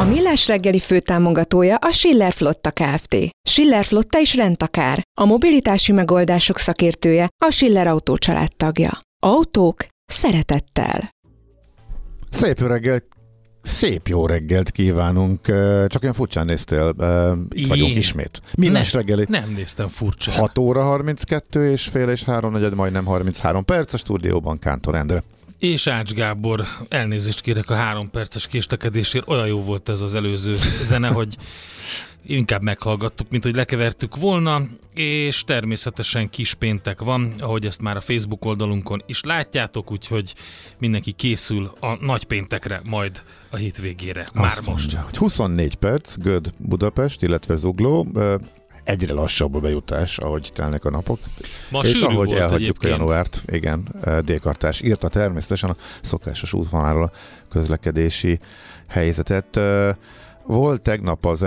A Millás reggeli főtámogatója a Schiller Flotta Kft. Schiller Flotta is rendtakár. A mobilitási megoldások szakértője a Schiller Autó családtagja. Autók szeretettel. Szép jó reggelt! Szép jó reggelt kívánunk. Csak olyan furcsán néztél. Itt vagyunk ismét. Millás reggeli. Nem néztem furcsán. 6 óra 32 és fél és 3:04, majdnem 33 perc. A stúdióban Kántor Endre. És Ács Gábor, elnézést kérek a 3 perces késlekedésért, olyan jó volt ez az előző zene, hogy inkább meghallgattuk, mint hogy lekevertük volna, és természetesen kis péntek van, ahogy ezt már a Facebook oldalunkon is látjátok, úgyhogy mindenki készül a nagy péntekre, majd a hétvégére, már azt most. Mondja, 24 perc, Göd Budapest, illetve Zugló, egyre lassabb a bejutás, ahogy telnek a napok. Ma és ahogy elhagyjuk a januárt, igen, D-kartás írta természetesen a szokásos útvonaláról a közlekedési helyzetet. Volt tegnap az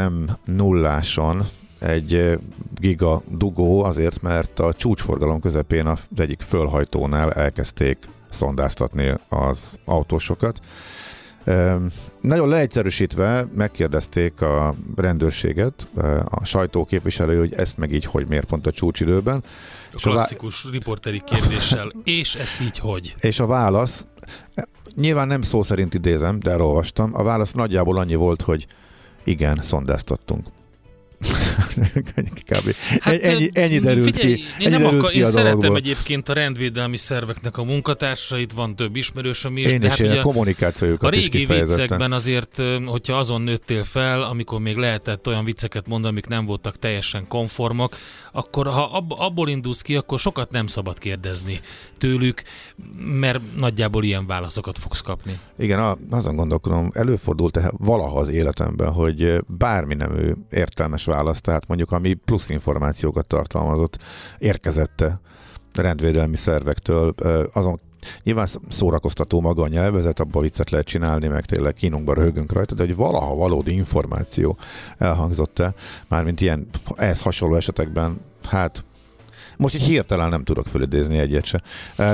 M0-áson egy giga dugó azért, mert a csúcsforgalom közepén az egyik fölhajtónál elkezdték szondáztatni az autósokat. Nagyon leegyszerűsítve megkérdezték a rendőrséget, a sajtó képviselő, hogy ezt meg így hogy, miért pont a csúcsidőben. A klasszikus riporteri kérdéssel, és ezt így hogy? És a válasz, nyilván nem szó szerint idézem, de elolvastam, a válasz nagyjából annyi volt, hogy igen, szondáztattunk. Hát, ennyi derült figyelj, ki. Én szeretem egyébként a rendvédelmi szerveknek a munkatársait, van több ismerősöm is. Én de is, hát a kommunikációjukat is kifejezetten. A régi viccekben azért, hogyha azon nőttél fel, amikor még lehetett olyan vicceket mondani, amik nem voltak teljesen konformak, akkor ha abból indulsz ki, akkor sokat nem szabad kérdezni tőlük, mert nagyjából ilyen válaszokat fogsz kapni. Igen, azon gondolkodom, előfordult-e valaha az életemben, hogy bármi nemű értelmes választ, tehát mondjuk ami plusz információkat tartalmazott, érkezette rendvédelmi szervektől, azon nyilván szórakoztató maga a nyelvezet, abban viccet lehet csinálni, meg tényleg kínunkba röhögünk rajta, de hogy valaha valódi információ elhangzott-e, mármint ilyen ehhez hasonló esetekben, hát most így hirtelen nem tudok fölidézni egyet se.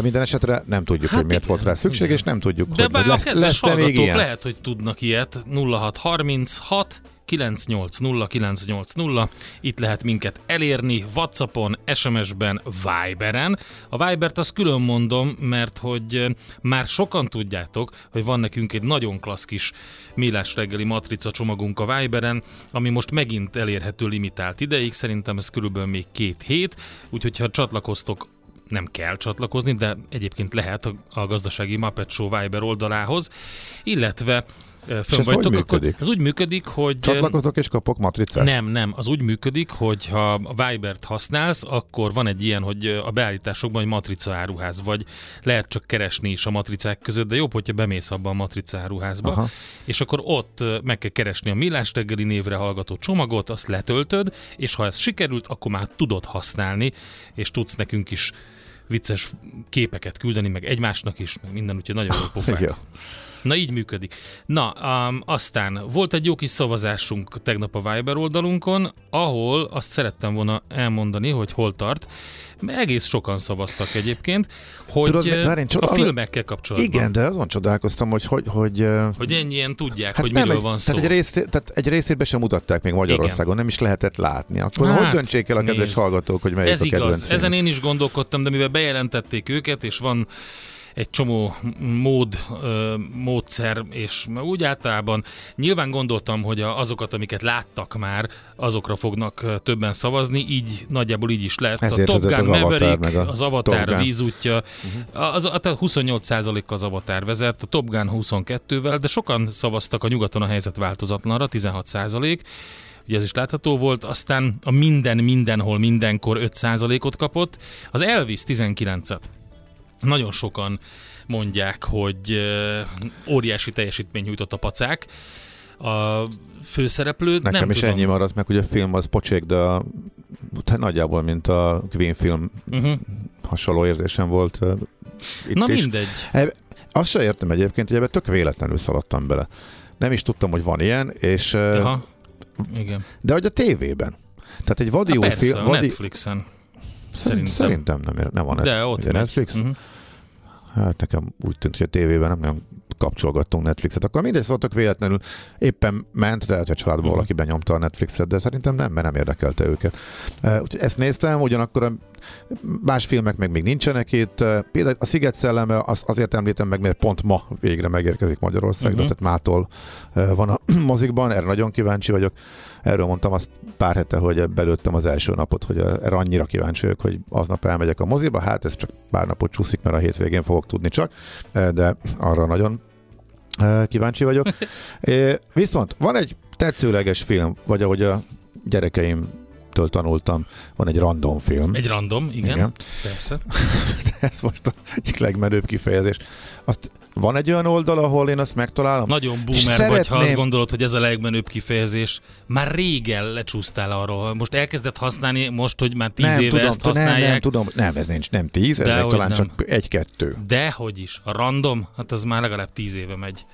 Minden esetre nem tudjuk, hogy miért volt rá szükség, és nem tudjuk, de hogy lesz-e még ilyen. Lehet, hogy tudnak ilyet. 0636 980 980. Itt lehet minket elérni WhatsAppon, SMS-ben, Viberen. A Vibert azt külön mondom, mert hogy már sokan tudjátok, hogy van nekünk egy nagyon klassz kis Millás reggeli matrica csomagunk a Viberen, ami most megint elérhető limitált ideig, szerintem ez körülbelül még 2 hét, úgyhogy ha csatlakoztok, nem kell csatlakozni, de egyébként lehet a Gazdasági Muppet Show Viber oldalához, illetve ez úgy működik, hogy... Csatlakozok és kapok matricát? Nem, az úgy működik, hogy ha a Vibert használsz, akkor van egy ilyen, hogy a beállításokban egy matrica áruház, vagy lehet csak keresni is a matricák között, de jobb, hogyha bemész abba a matrica áruházba, aha, és akkor ott meg kell keresni a Millás reggeli névre hallgató csomagot, azt letöltöd, és ha ez sikerült, akkor már tudod használni, és tudsz nekünk is vicces képeket küldeni, meg egymásnak is, meg minden, úgyhogy nagyon jó pofák. Na, így működik. Na, aztán volt egy jó kis szavazásunk tegnap a Viber oldalunkon, ahol azt szerettem volna elmondani, hogy hol tart. Egész sokan szavaztak egyébként, hogy a filmekkel kapcsolatban. Igen, de azon csodálkoztam, hogy ennyien tudják, hát hogy miről van szó. Tehát egy részét be sem mutatták még Magyarországon, igen. Nem is lehetett látni. Akkor hát, hogy döntsék el a kedves hallgatók, hogy melyik ez a kedvenc film? Ezen én is gondolkodtam, de mivel bejelentették őket, és van egy csomó módszer, és úgy általában nyilván gondoltam, hogy azokat, amiket láttak már, azokra fognak többen szavazni, így nagyjából így is lehet. A Top Gun, Maverick, az Avatar a vízútja, a 28% az Avatar vezet, a Top Gun 22-vel, de sokan szavaztak a nyugaton a helyzet változatlanra, 16%. Ugye ez is látható volt, aztán a minden, mindenhol, mindenkor 5%-ot kapott, az Elvis 19-et. Nagyon sokan mondják, hogy óriási teljesítmény nyújtott a pacák. A főszereplő, nekem nem is tudom. Ennyi maradt meg, hogy a film az pocsék, de nagyjából, mint a Queen film hasonló érzésem volt itt. Na is. Mindegy. Azt se értem egyébként, hogy ebben tök véletlenül szaladtam bele. Nem is tudtam, hogy van ilyen, és... Igen. De hogy a tévében. Tehát egy vadi új film... Persze, Netflixen. Szerintem nem van. De ott Netflix. Uh-huh. Hát nekem úgy tűnt, hogy a tévében nem kapcsolgattunk Netflixet. Akkor mindegy, szóltak véletlenül. Éppen ment, de a családból valaki benyomta a Netflixet, de szerintem nem, mert nem érdekelte őket. Úgyhogy ezt néztem, ugyanakkor más filmek meg még nincsenek itt. Például a Sziget Szelleme, azért említem meg, mert pont ma végre megérkezik Magyarországra, tehát mától van a mozikban, erre nagyon kíváncsi vagyok. Erről mondtam azt pár hete, hogy belőttem az első napot, hogy erre annyira kíváncsi vagyok, hogy aznap elmegyek a moziba. Hát ez csak pár napot csúszik, mert a hétvégén fogok tudni csak, de arra nagyon kíváncsi vagyok. Viszont van egy tetszőleges film, vagy ahogy a gyerekeimtől tanultam, van egy random film. Egy random, igen. Persze. De ez most egyik legmenőbb kifejezés. Van egy olyan oldal, ahol én azt megtalálom? Nagyon boomer vagy, ha azt gondolod, hogy ez a legmenőbb kifejezés. Már régen lecsúsztál arról. Most elkezdett használni, hogy már 10 éve ezt használják. Nem tudom, nem, ez nincs, nem 10, ez meg talán csak 1-2. Dehogy is. A random, hát az már legalább 10 éve megy.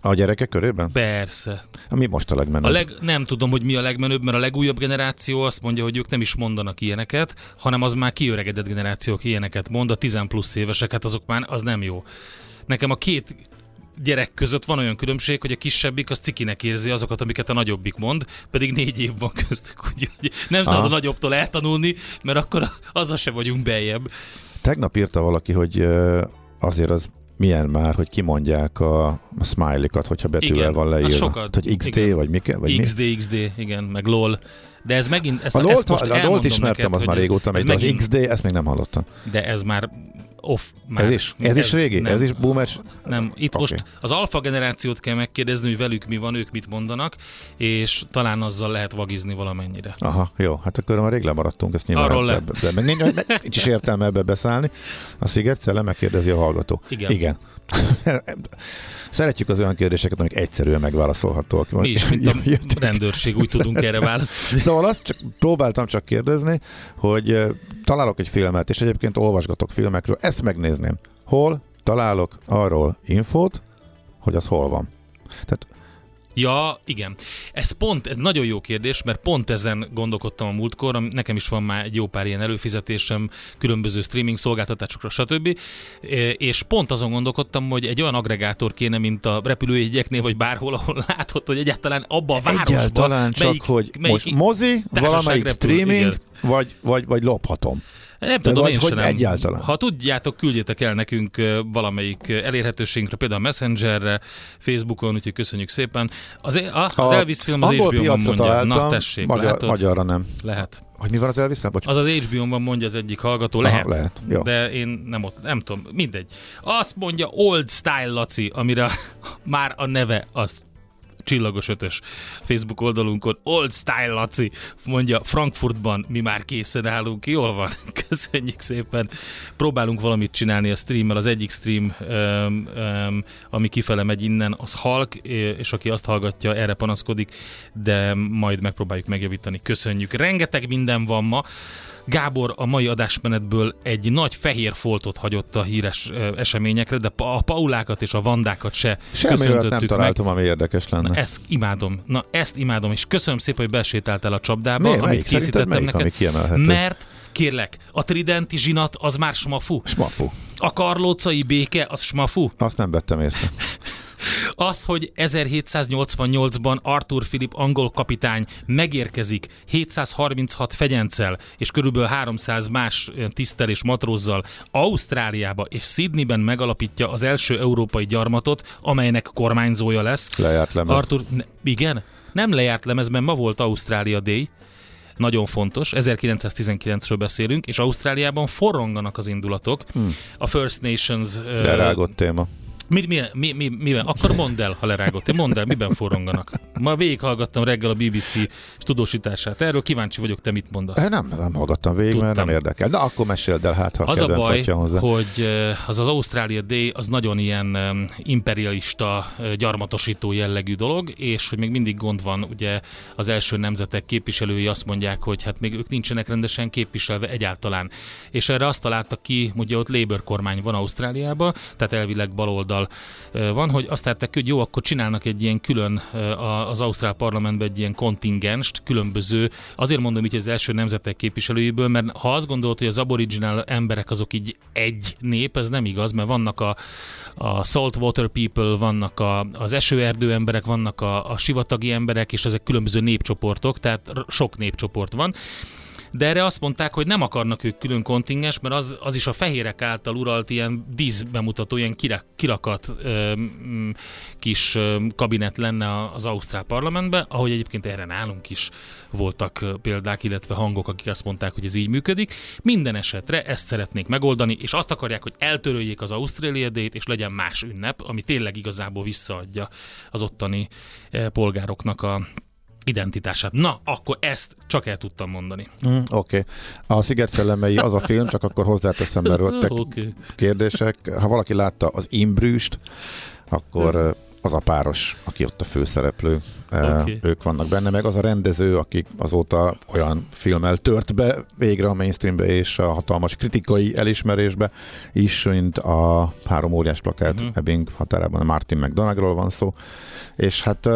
A gyerekek körében? Persze. Mi most a legmenőbb? Nem tudom, hogy mi a legmenőbb, mert a legújabb generáció azt mondja, hogy ők nem is mondanak ilyeneket, hanem az már kiöregedett generációk ilyeneket mond, a 10 plusz évesek, hát azok már, az nem jó. Nekem a két gyerek között van olyan különbség, hogy a kisebbik az cikinek érzi azokat, amiket a nagyobbik mond, pedig 4 év van köztük, úgyhogy nem szabad a nagyobbtól eltanulni, mert akkor azzal se vagyunk beljebb. Tegnap írta valaki, hogy azért az milyen már, hogy kimondják a smiley-kat, hogyha betűvel van leírva. Igen, sokat. Hogy XD, igen. Vagy mi? XD, igen, meg LOL. De ez megint... A LOL-t ismertem, az már régóta megy, de az XD, ezt még nem hallottam. De ez már... Már. Ez is régi? Nem, ez is boomer? Nem, itt most az alfa generációt kell megkérdezni, hogy velük mi van, ők mit mondanak, és talán azzal lehet vagizni valamennyire. Aha, jó, hát akkor már rég lemaradtunk, ezt nyilván. Arról nincs is értelme ebbe beszállni. A Sziget Szelleme, kérdezi a hallgató. Igen. Szeretjük az olyan kérdéseket, amik egyszerűen megválaszolhatóak. Mi is, mint a rendőrség, úgy tudunk erre válaszolni. Szóval azt próbáltam csak kérdezni, hogy találok egy filmet, és egyébként olvasgatok filmekről. Ezt megnézném. Hol találok arról infót, hogy az hol van? Tehát... Ja, igen. Ez nagyon jó kérdés, mert pont ezen gondolkodtam a múltkor, nekem is van már egy jó pár ilyen előfizetésem, különböző streaming szolgáltatásokra, stb. És pont azon gondolkodtam, hogy egy olyan agregátor kéne, mint a repülőjegyeknél, vagy bárhol, ahol látod, hogy egyáltalán abba a városban talán csak, hogy most mozi, valamelyik repül, streaming, vagy lophatom. Nem tudom, én sem. Egyáltalán. Ha tudjátok, küldjétek el nekünk valamelyik elérhetőségünkre, például a Messengerre, Facebookon, úgyhogy köszönjük szépen. Az Elvis film az HBO-ban mondja. Na, tessék, magyarra nem. Lehet. Hogy mi van az Elvis-nál? Az az HBO-ban mondja az egyik hallgató. Lehet. Jó. De én nem tudom, mindegy. Azt mondja Old Style Laci, amire már a neve az csillagos 5-ös Facebook oldalunkon. Old Style Laci mondja, Frankfurtban mi már készen állunk. Jól van, köszönjük szépen. Próbálunk valamit csinálni a streammel. Az egyik stream, ami kifele megy innen, az Hulk, és aki azt hallgatja, erre panaszkodik, de majd megpróbáljuk megjavítani. Köszönjük. Rengeteg minden van ma. Gábor a mai adásmenetből egy nagy fehér foltot hagyott a híres eseményekre, de a Paulákat és a Vandákat se köszöntöttük meg. Semmi nem találtam, ami érdekes lenne. Na, ezt imádom, és köszönöm szépen, hogy besétáltál a csapdába, amit készítettem neked. Mert kérlek, a tridenti zsinat az már smafu. Smafu. A karlócai béke az smafu. Azt nem vettem észre. Az, hogy 1788-ban Arthur Philip angol kapitány megérkezik 736 fegyenccel és kb. 300 más tisztel és matrózzal Ausztráliába és Sydneyben megalapítja az első európai gyarmatot, amelynek kormányzója lesz. Lejárt lemez. Igen, nem lejárt lemezben, ma volt Ausztrália Day. Nagyon fontos, 1919-ről beszélünk, és Ausztráliában forronganak az indulatok. A First Nations... Lerágott téma. Miben? Akkor mondd el, ha lerágott. Mondd el, miben forronganak. Ma végighallgattam reggel a BBC tudósítását. Erről kíváncsi vagyok, te mit mondasz. Nem hallgattam végig, mert nem érdekel. Na, akkor meséld el, hát ha az kedvenc atya hozzá. Az a baj, hogy az Australia Day az nagyon ilyen imperialista, gyarmatosító jellegű dolog, és hogy még mindig gond van, ugye az első nemzetek képviselői azt mondják, hogy hát még ők nincsenek rendesen képviselve egyáltalán. És erre azt találtak ki, ugye ott Labour kormány van Ausztráliában, tehát elvileg baloldal van, hogy azt látták, hogy jó, akkor csinálnak egy ilyen külön az ausztrál parlamentben egy ilyen kontingenst, különböző, azért mondom így, hogy az első nemzetek képviselőiből, mert ha azt gondolt, hogy az aboriginal emberek azok így egy nép, ez nem igaz, mert vannak a saltwater people, vannak az esőerdő emberek, vannak a sivatagi emberek, és ezek különböző népcsoportok, tehát sok népcsoport van. De erre azt mondták, hogy nem akarnak ők külön kontingens, mert az is a fehérek által uralt ilyen díszbemutató, ilyen kirakat kis kabinet lenne az ausztrál parlamentben, ahogy egyébként erre nálunk is voltak példák, illetve hangok, akik azt mondták, hogy ez így működik. Minden esetre ezt szeretnék megoldani, és azt akarják, hogy eltöröljék az Australia Day-t, és legyen más ünnep, ami tényleg igazából visszaadja az ottani polgároknak a identitását. Na, akkor ezt csak el tudtam mondani. Oké. A Sziget Szellemei az a film, csak akkor hozzáteszem, mert voltak kérdések. Ha valaki látta az Imbrűst, akkor az a páros, aki ott a főszereplő. Ők vannak benne, meg az a rendező, aki azóta olyan filmmel tört be végre a mainstreambe és a hatalmas kritikai elismerésbe is, mint a 3 óriás plakát Ebbing határában, Martin McDonaghról van szó, és hát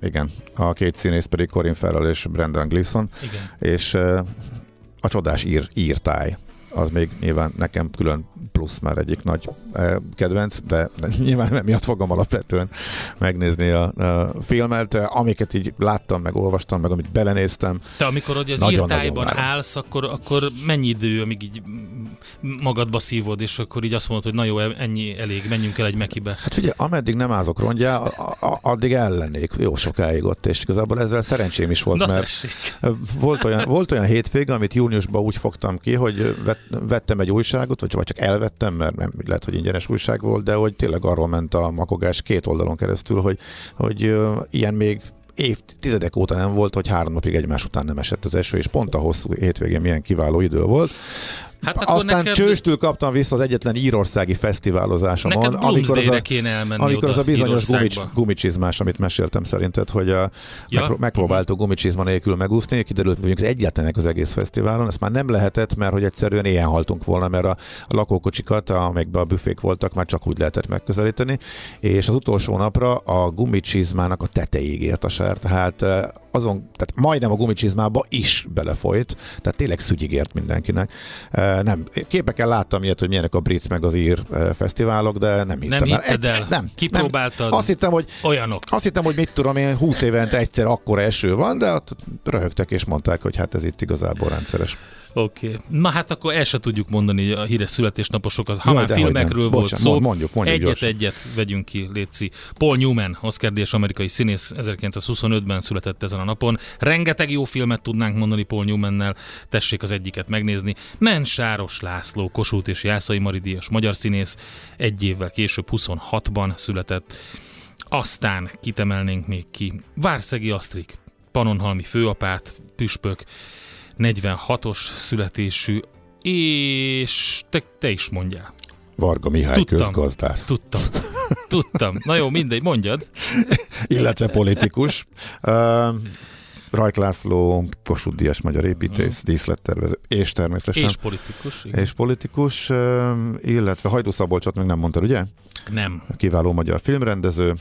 igen, a két színész pedig Corinne Ferrell és Brendan Gleeson, igen. És a csodás írtáj. Az még nyilván nekem külön plusz, már egyik nagy kedvenc, de nyilván emiatt fogom alapvetően megnézni a filmet, amiket így láttam, meg olvastam, meg amit belenéztem. Te amikor hogy az írtályban állsz, akkor mennyi idő, amíg így magadba szívod, és akkor így azt mondod, hogy na jó, ennyi elég, menjünk el egy mekibe. Hát ugye, ameddig nem ázok rongyá, addig ellennék jó sokáig ott, és igazából ezzel szerencsém is volt, mert volt olyan hétvég, amit júniusban úgy fogtam ki, hogy vettem egy újságot, vagy csak elvettem, mert nem lehet, hogy ingyenes újság volt, de hogy tényleg arról ment a makogás két oldalon keresztül, hogy ilyen még évtizedek óta nem volt, hogy 3 napig egymás után nem esett az eső, és pont a hosszú hétvégén milyen kiváló idő volt. Hát aztán neked... csőstül kaptam vissza az egyetlen írországi fesztiválozásomon, amikor az a bizonyos gumicsizmás, amit meséltem szerinted, hogy megpróbáltuk gumicsizma nélkül megúszni, kiderült, hogy az egyetlenek az egész fesztiválon, ezt már nem lehetett, mert hogy egyszerűen éhen haltunk volna, mert a lakókocsikat, amelyekben a büfék voltak, már csak úgy lehetett megközelíteni, és az utolsó napra a gumicsizmának a tetejéig ért a sár, tehát majdnem a gumicsizmába is belefolyt, tehát tényleg szügyig ért mindenkinek. Nem, képeken láttam ilyet, hogy milyenek a brit meg az ír fesztiválok, de nem hittem. Nem hitted el? Nem. Kipróbáltad? Nem. Azt hittem, hogy mit tudom én, 20 évente egyszer akkora eső van, de ott röhögtek és mondták, hogy hát ez itt igazából rendszeres. Oké. Na hát akkor el se tudjuk mondani a híres születésnaposokat. Ha már filmekről volt szó, egyet-egyet vegyünk ki, létszi. Paul Newman, Oscar-díjas amerikai színész, 1925-ben született ezen a napon. Rengeteg jó filmet tudnánk mondani Paul Newmannel, tessék az egyiket megnézni. Sáros László, Kossuth és Jászai Mari díjas magyar színész, egy évvel később, 26-ban született. Aztán kitemelnénk még ki Várszegi Asztrik, pannonhalmi főapát, püspök, 46-os születésű, és te is mondjál. Varga Mihály közgazdász. Tudtam. Na jó, mindegy, mondjad. Illetve politikus. Rajk László, Kossuth Díjas magyar építész, díszlettervező, és természetesen... És politikus. Igen. És politikus, illetve Hajdú Szabolcsot még nem mondtad, ugye? Nem. Kiváló magyar filmrendező,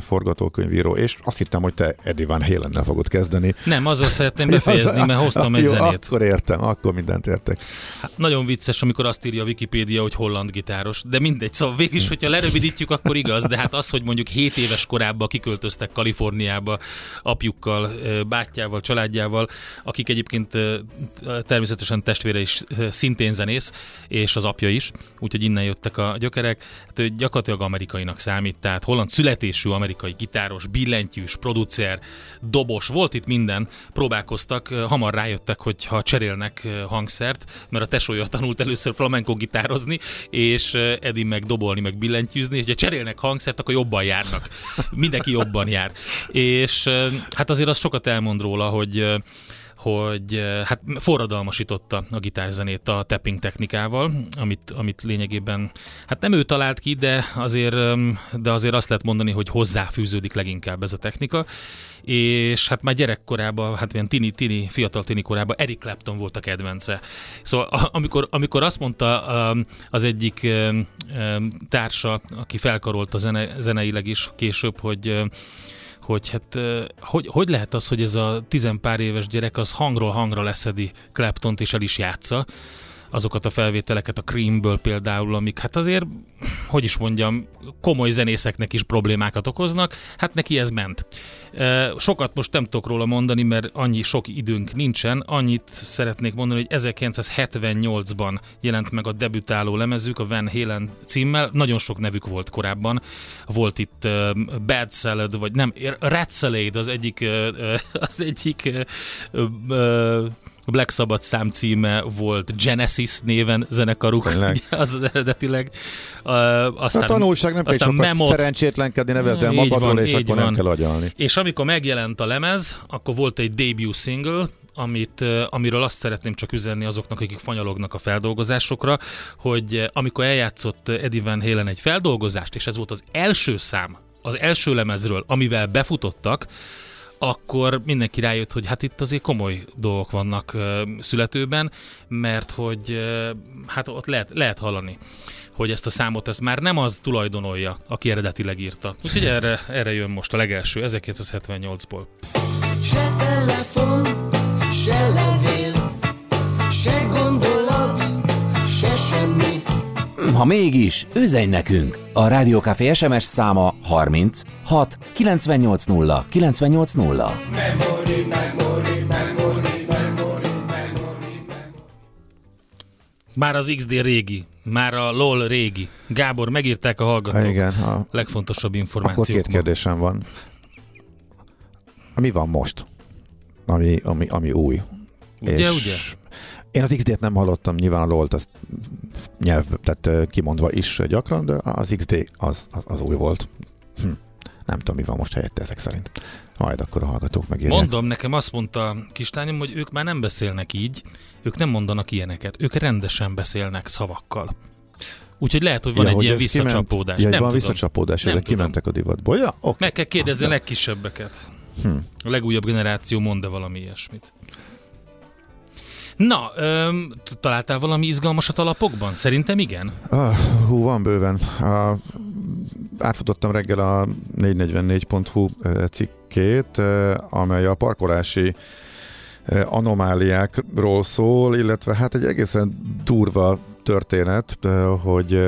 forgatókönyvíró, és azt hittem, hogy te Eddie Van Halennel fogod kezdeni. Nem, azzal szeretném befejezni, mert hoztam egy zenét. Akkor értem, akkor mindent értek. Hát, nagyon vicces, amikor azt írja a Wikipédia, hogy holland gitáros, de mindegy, szóval végig is, hogyha lerövidítjük, akkor igaz, de hát az, hogy mondjuk 7 éves korában kiköltöztek Kaliforniába apjukkal, bátyjával, családjával, akik egyébként természetesen testvére is szintén zenész, és az apja is, úgyhogy innen jöttek a gyökerek. Hát ő gyakorlatilag amerikainak számít, tehát holland születésű amerikai gitáros, billentyűs, producer, dobos, volt itt minden, próbálkoztak, hamar rájöttek, hogy ha cserélnek hangszert, mert a tesója tanult először flamenco gitározni, és Eddie meg dobolni, meg billentyűzni, hogyha cserélnek hangszert, akkor jobban járnak. Mindenki jobban jár. És hát azért az sokat elmond róla, hogy hát forradalmasította a gitárzenét a tapping technikával, amit lényegében, hát nem ő talált ki, de azért azt lehet mondani, hogy hozzáfűződik leginkább ez a technika, és hát már gyerekkorában, hát ilyen fiatal tini korában Eric Clapton volt a kedvence. Szóval amikor azt mondta az egyik társa, aki felkarolta zeneileg is később, hogy hát hogy lehet az, hogy ez a tizenpár éves gyerek az hangról hangra leszedi Claptont, és el is játsza azokat a felvételeket a Creamből például, amik hát azért, hogy is mondjam, komoly zenészeknek is problémákat okoznak, hát neki ez ment. Sokat most nem tudok róla mondani, mert annyi sok időnk nincsen, annyit szeretnék mondani, hogy 1978-ban jelent meg a debütáló lemezük, a Van Halen címmel, nagyon sok nevük volt korábban, volt itt Bad Salad, vagy nem, Rat Salad az egyik Black Sabbath szám címe volt, Genesis néven zenekaruk, az eredetileg. Aztán, a tanulság nem kell sokat szerencsétlenkedni, nevezel magadról, és akkor nem kell agyalni. És amikor megjelent a lemez, akkor volt egy debut single, amiről azt szeretném csak üzenni azoknak, akik fanyalognak a feldolgozásokra, hogy amikor eljátszott Eddie Van Halen egy feldolgozást, és ez volt az első szám, az első lemezről, amivel befutottak, akkor mindenki rájött, hogy hát itt azért komoly dolgok vannak születőben, mert hogy hát ott lehet hallani, hogy ezt a számot ezt már nem az tulajdonolja, aki eredetileg írta. Úgyhogy erre jön most a legelső, 1978-ból. Se telefon, se levél, se gondolat, se semmi. Ha mégis, üzenj nekünk! A Rádió Café SMS száma 36 980 980. Már az XD régi, már a LOL régi. Gábor, megírták a hallgatók. Igen, a legfontosabb információk. Akkor két kérdésem van. Mi van most? Ami új. Ugye, ugye? Én az XD-t nem hallottam, nyilván a LOL-t azt nyelvből, tehát kimondva is gyakran, de az XD az új volt. Nem tudom, mi van most helyette ezek szerint. Majd akkor a hallgatók megírják. Mondom, nekem azt mondta kislányom, hogy ők már nem beszélnek így, ők nem mondanak ilyeneket, ők rendesen beszélnek szavakkal. Úgyhogy lehet, hogy van egy ilyen visszacsapódás. Kiment, nem van tudom. Visszacsapódás, ezek kimentek a divatból. Ja, okay. Meg kell kérdezni a legkisebbeket. A legújabb generáció mond-e valami ilyesmit. Na, találtál valami izgalmasat a lapokban? Szerintem igen. Hú, van bőven. Átfutottam reggel a 444.hu cikkét, amely a parkolási anomáliákról szól, illetve hát egy egészen durva történet, hogy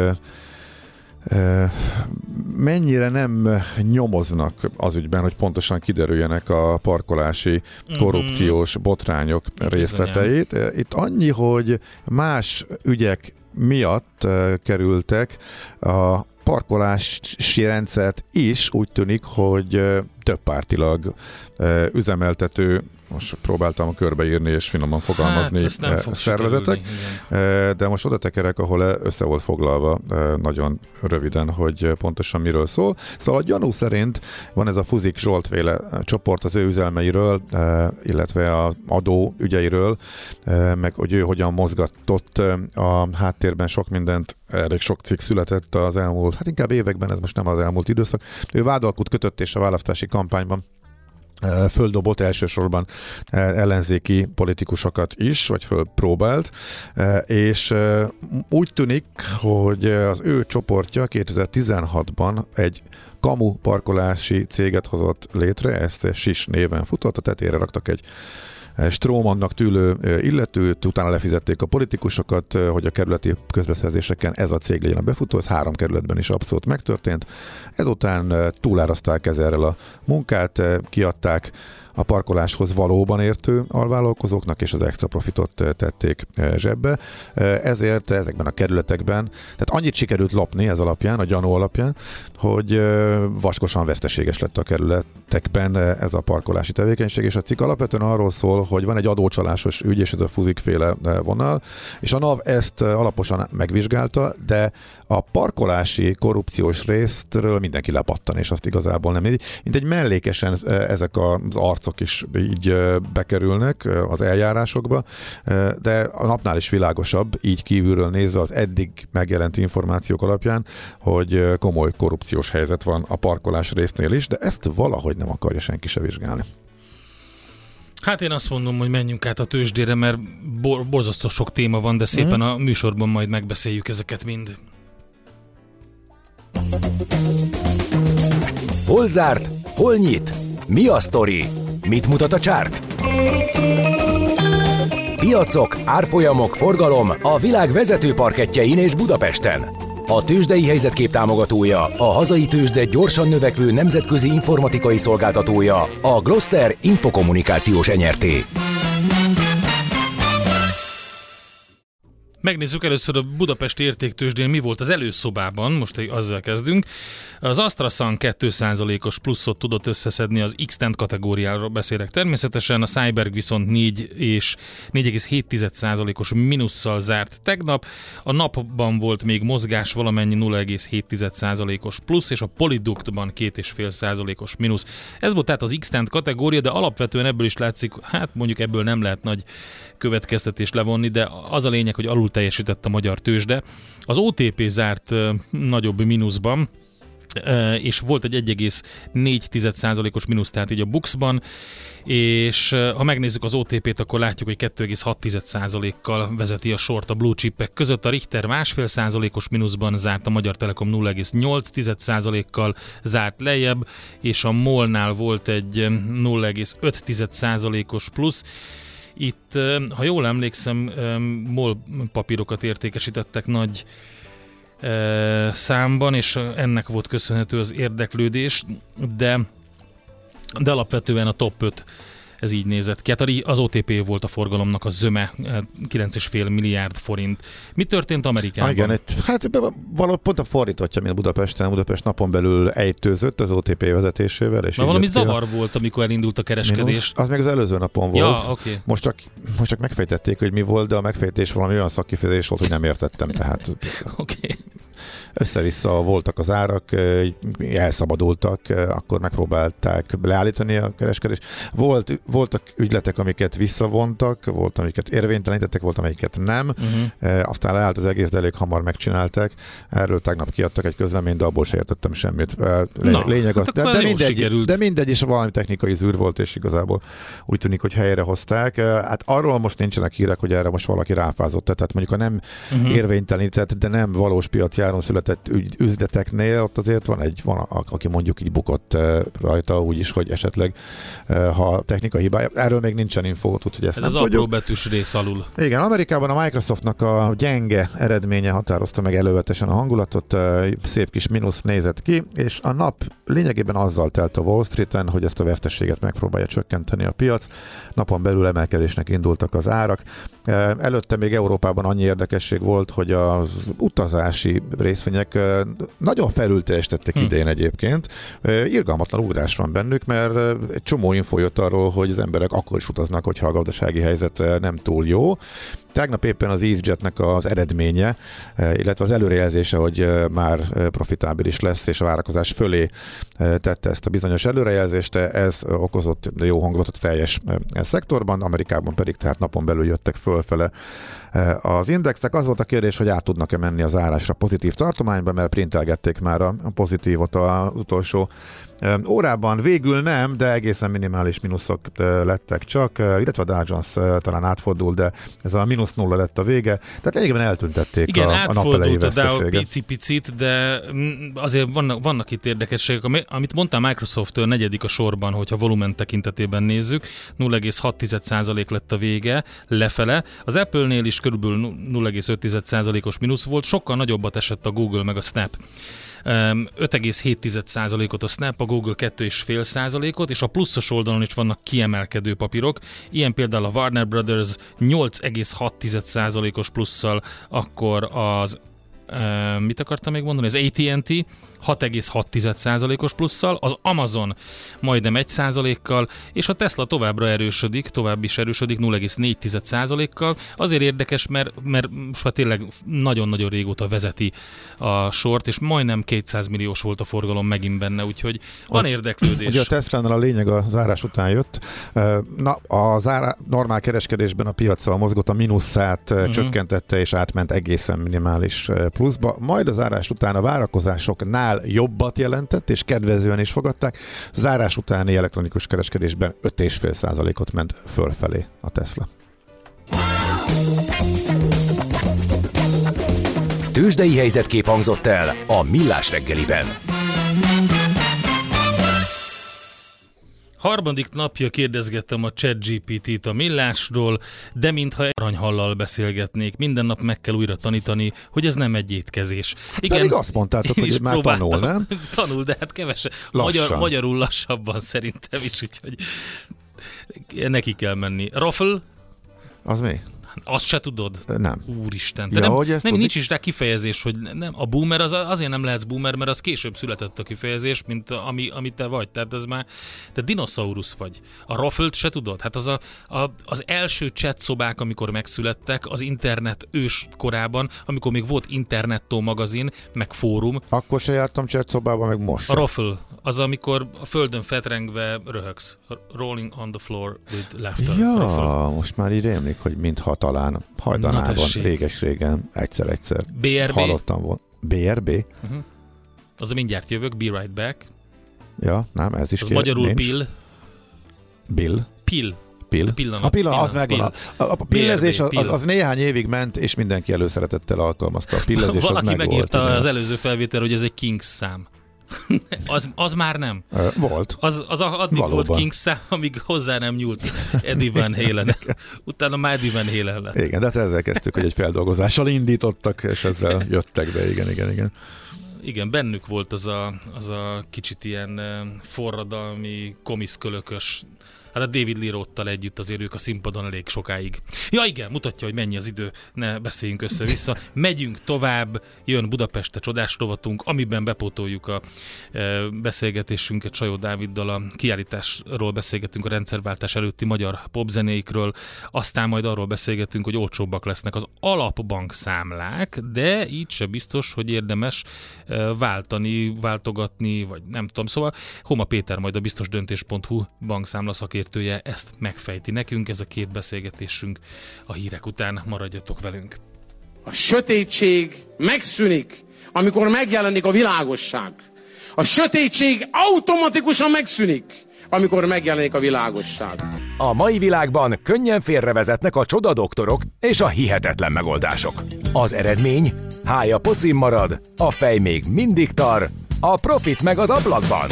mennyire nem nyomoznak az ügyben, hogy pontosan kiderüljenek a parkolási korrupciós botrányok részleteit. Itt annyi, hogy más ügyek miatt kerültek a parkolási rendszert is, úgy tűnik, hogy többpártilag üzemeltető, most próbáltam körbeírni és finoman fogalmazni szervezetek, kerülni, de most oda tekerek, ahol össze volt foglalva nagyon röviden, hogy pontosan miről szól. Szóval a gyanú szerint van ez a Fuzik Zsoltféle csoport az ő üzelmeiről, illetve a adó ügyeiről, meg hogy ő hogyan mozgatott a háttérben sok mindent. Erről sok cikk született az elmúlt, hát inkább években, ez most nem az elmúlt időszak. Ő vádalkút kötött és a választási kampányban földobott elsősorban ellenzéki politikusokat is, vagy fölpróbált, és úgy tűnik, hogy az ő csoportja 2016-ban egy kamu parkolási céget hozott létre, ezt SIS néven futott, a tetejére raktak egy Strómannak tűlő illetőt, utána lefizették a politikusokat, hogy a kerületi közbeszerzéseken ez a cég legyen a befutó, ez 3 kerületben is abszolút megtörtént. Ezután túlárazták ezerrel a munkát, kiadták a parkoláshoz valóban értő alvállalkozóknak, és az extra profitot tették zsebbe. Ezért ezekben a kerületekben, tehát annyit sikerült lopni ez alapján, a gyanú alapján, hogy vaskosan veszteséges lett a kerületekben ez a parkolási tevékenység, és a cikk alapvetően arról szól, hogy van egy adócsalásos ügy, és ez a fuzikféle vonal, és a NAV ezt alaposan megvizsgálta, de a parkolási korrupciós résztről mindenki lepattan, és azt igazából nem így. Mint egy mellékesen ezek az arcok is így bekerülnek az eljárásokba, de a napnál is világosabb, így kívülről nézve az eddig megjelent információk alapján, hogy komoly korrupciós helyzet van a parkolás résznél is, de ezt valahogy nem akarja senki se vizsgálni. Hát én azt mondom, hogy menjünk át a tőzsdére, mert borzasztó sok téma van, de szépen a műsorban majd megbeszéljük ezeket mind. Hol zárt? Hol nyit? Mi a sztori? Mit mutat a csárt? Piacok, árfolyamok, forgalom a világ vezető parkettjein és Budapesten. A tőzsdei helyzetkép támogatója, a hazai tőzsde gyorsan növekvő nemzetközi informatikai szolgáltatója, a Gloster Infokommunikációs Nrt. Megnézzük először a budapesti értéktőzsdén, mi volt az előszobában, most azzal kezdünk. Az AstraZan 2%-os pluszot tudott összeszedni, az X-Tent kategóriáról beszélek természetesen, a Cyberg viszont 4,7%-os minusszal zárt tegnap. A napban volt még mozgás, valamennyi 0,7%-os plusz, és a Polyductban 2,5%-os minusz. Ez volt tehát az X-Tent kategória, de alapvetően ebből is látszik, hát mondjuk ebből nem lehet nagy következtetést levonni, de az a lényeg, hogy alul teljesített a magyar tőzsde. Az OTP zárt nagyobb mínuszban, és volt egy 1,4%-os mínusz, tehát így a BUX-ban, és ha megnézzük az OTP-t, akkor látjuk, hogy 2,6%-kal vezeti a sort a blue chipek között. A Richter 1,5%-os mínuszban zárt, a Magyar Telekom 0,8%-kal zárt lejjebb, és a MOL-nál volt egy 0,5%-os plusz. Itt, ha jól emlékszem, MOL papírokat értékesítettek nagy számban, és ennek volt köszönhető az érdeklődés, de alapvetően a top 5 ez így nézett ki. Hát az OTP volt a forgalomnak a zöme, 9,5 milliárd forint. Mi történt Amerikában? Igen, hát valahogy pont a fordítottja, mint Budapesten, Budapest napon belül ejtőzött az OTP vezetésével. És valami zavar volt, amikor elindult a kereskedés. Az meg az előző napon volt. Ja, okay. Most csak megfejtették, hogy mi volt, de a megfejtés valami olyan szakkifejezés volt, hogy nem értettem. Tehát... Oké. Okay. Össze-vissza voltak az árak, elszabadultak, akkor megpróbálták leállítani a kereskedést. Voltak ügyletek, amiket visszavontak, volt, amiket érvénytelenítettek, volt, amiket nem. Aztán leállt az egész, de elég hamar megcsinálták. Erről tegnap kiadtak egy közleményt, de abból se értettem semmit. Lényeg az, de mindegy is valami technikai zűr volt, és igazából úgy tűnik, hogy helyre hozták. Hát arról most nincsenek hírek, hogy erre most valaki ráfázott. Tehát mondjuk, ha nem érvénytelenített, de nem valós piacjáron született üzleteknél, ott azért van, aki mondjuk így bukott rajta, úgyis, hogy esetleg ha technikai hibája, erről még nincsen infó, úgyhogy ezt nem tudjuk. Ez az apró betűs rész alul. Igen, Amerikában a Microsoftnak a gyenge eredménye határozta meg elővetesen a hangulatot, szép kis mínusz nézett ki, és a nap lényegében azzal telt a Wall Street-en, hogy ezt a veszteséget megpróbálja csökkenteni a piac. Napon belül emelkedésnek indultak az árak. Előtte még Európában annyi érdekesség volt, hogy az utazási részvények nagyon felülteljesítettek idén egyébként. Irgalmatlan ugrás van bennük, mert egy csomó infó jött arról, hogy az emberek akkor is utaznak, hogyha a gazdasági helyzet nem túl jó. Tegnap éppen az EasyJetnek az eredménye, illetve az előrejelzése, hogy már profitábilis lesz, és a várakozás fölé tette ezt a bizonyos előrejelzést, ez okozott jó hangulatot a teljes szektorban, Amerikában pedig tehát napon belül jöttek fölfele az indexek. Az volt a kérdés, hogy át tudnak-e menni az zárásra pozitív tartományba, mert printelgették már a pozitívot az utolsó Órában végül nem, de egészen minimális mínuszok lettek csak, illetve a Dow Jones talán átfordul, de ez a -0 lett a vége. Tehát lényegében eltüntették. Igen, a nap elejé veszteséget. Igen, átfordult picit, de azért vannak itt érdekességek. Amit mondtál, Microsofttől negyedik a sorban, hogyha volumen tekintetében nézzük, 0,6% lett a vége lefele. Az Apple-nél is körülbelül 0,5%-os mínusz volt, sokkal nagyobbat esett a Google meg a Snap. 5,7%-ot a Snap, a Google 2,5%-ot, és a pluszos oldalon is vannak kiemelkedő papírok, ilyen például a Warner Brothers 8,6%-os plusszal, akkor az mit akartam még mondani? Az AT&T 6,6%-os plusszal, az Amazon majdnem 1%-kal, és a Tesla tovább is erősödik 0,4%-kal. Azért érdekes, mert tényleg nagyon-nagyon régóta vezeti a sort, és majdnem 200 milliós volt a forgalom megint benne, úgyhogy van érdeklődés. Ugye a Tesla-nál a lényeg a zárás után jött. Na, a normál kereskedésben a piacra mozgott, a mínuszát csökkentette, és átment egészen minimális pluszba. Majd a zárás után a várakozásoknál jobbat jelentett, és kedvezően is fogadták. Zárás utáni elektronikus kereskedésben 5,5%-ot ment fölfelé a Tesla. Tőzsdei helyzetkép hangzott el a Millás reggeliben. Harmadik napja kérdezgettem a ChatGPT-t a Millásról, de mintha egy aranyhallal beszélgetnék. Minden nap meg kell újra tanítani, hogy ez nem egy étkezés. Igen, pedig azt mondtátok, hogy már tanul, nem? Tanul, de hát kevesen. Magyarul lassabban szerintem is, úgyhogy neki kell menni. Raffle? Az mi? Azt se tudod? Nem. Úristen. Ja, nem, nincs is rá kifejezés, hogy nem, a boomer, azért nem lehetsz boomer, mert az később született a kifejezés, mint ami te vagy. Tehát ez már, te dinoszaurusz vagy. A raffle-t se tudod? Hát az első chat szobák, amikor megszülettek, az internet ős korában, amikor még volt internettó magazin, meg fórum. Akkor se jártam chat szobában, meg most sem. A raffle, az amikor a földön fetrengve röhögsz. Rolling on the floor with laughter. Ja, raffle. Most már így rémlik, hogy mintha talán hajdanában, réges-régen, egyszer-egyszer BRB. Hallottam volna. BRB? Uh-huh. Az mindjárt jövök, be right back. Ja, nem, ez is az magyarul nincs. Pill. Bill? Pill. Pill. Pillanat, az megvan. A pillezés az néhány évig ment, és mindenki előszeretettel alkalmazta. A pillezés az megvolt. Valaki megírta az előző felvétel, hogy ez egy Kings szám. Az már nem. Volt. Az addig valóban volt Kings szám, amíg hozzá nem nyúlt Eddie Van Halen. Utána már Eddie Van Halen lett. Igen, de hát ezzel kezdtük, hogy egy feldolgozással indítottak, és ezzel jöttek be, igen. Igen, bennük volt az a kicsit ilyen forradalmi, komiszkölökös. Hát a David Lee Roth-tal együtt azért ők a színpadon elég sokáig. Ja igen, mutatja, hogy mennyi az idő, ne beszéljünk össze-vissza. Megyünk tovább, jön Budapest a csodás rovatunk, amiben bepótoljuk a beszélgetésünket Csajó Dáviddal, a kiállításról beszélgetünk, a rendszerváltás előtti magyar popzenéikről, aztán majd arról beszélgetünk, hogy olcsóbbak lesznek az alapbankszámlák, de így se biztos, hogy érdemes váltani, váltogatni, vagy nem tudom, szóval Homa Péter majd a biztosdöntés.hu bankszámla szakértője ezt megfejti nekünk, ez a két beszélgetésünk a hírek után, maradjatok velünk. A sötétség megszűnik, amikor megjelenik a világosság. A sötétség automatikusan megszűnik, amikor megjelenik a világosság. A mai világban könnyen félrevezetnek a csodadoktorok és a hihetetlen megoldások. Az eredmény? Hája pocim marad, a fej még mindig tar, a profit meg az ablakban.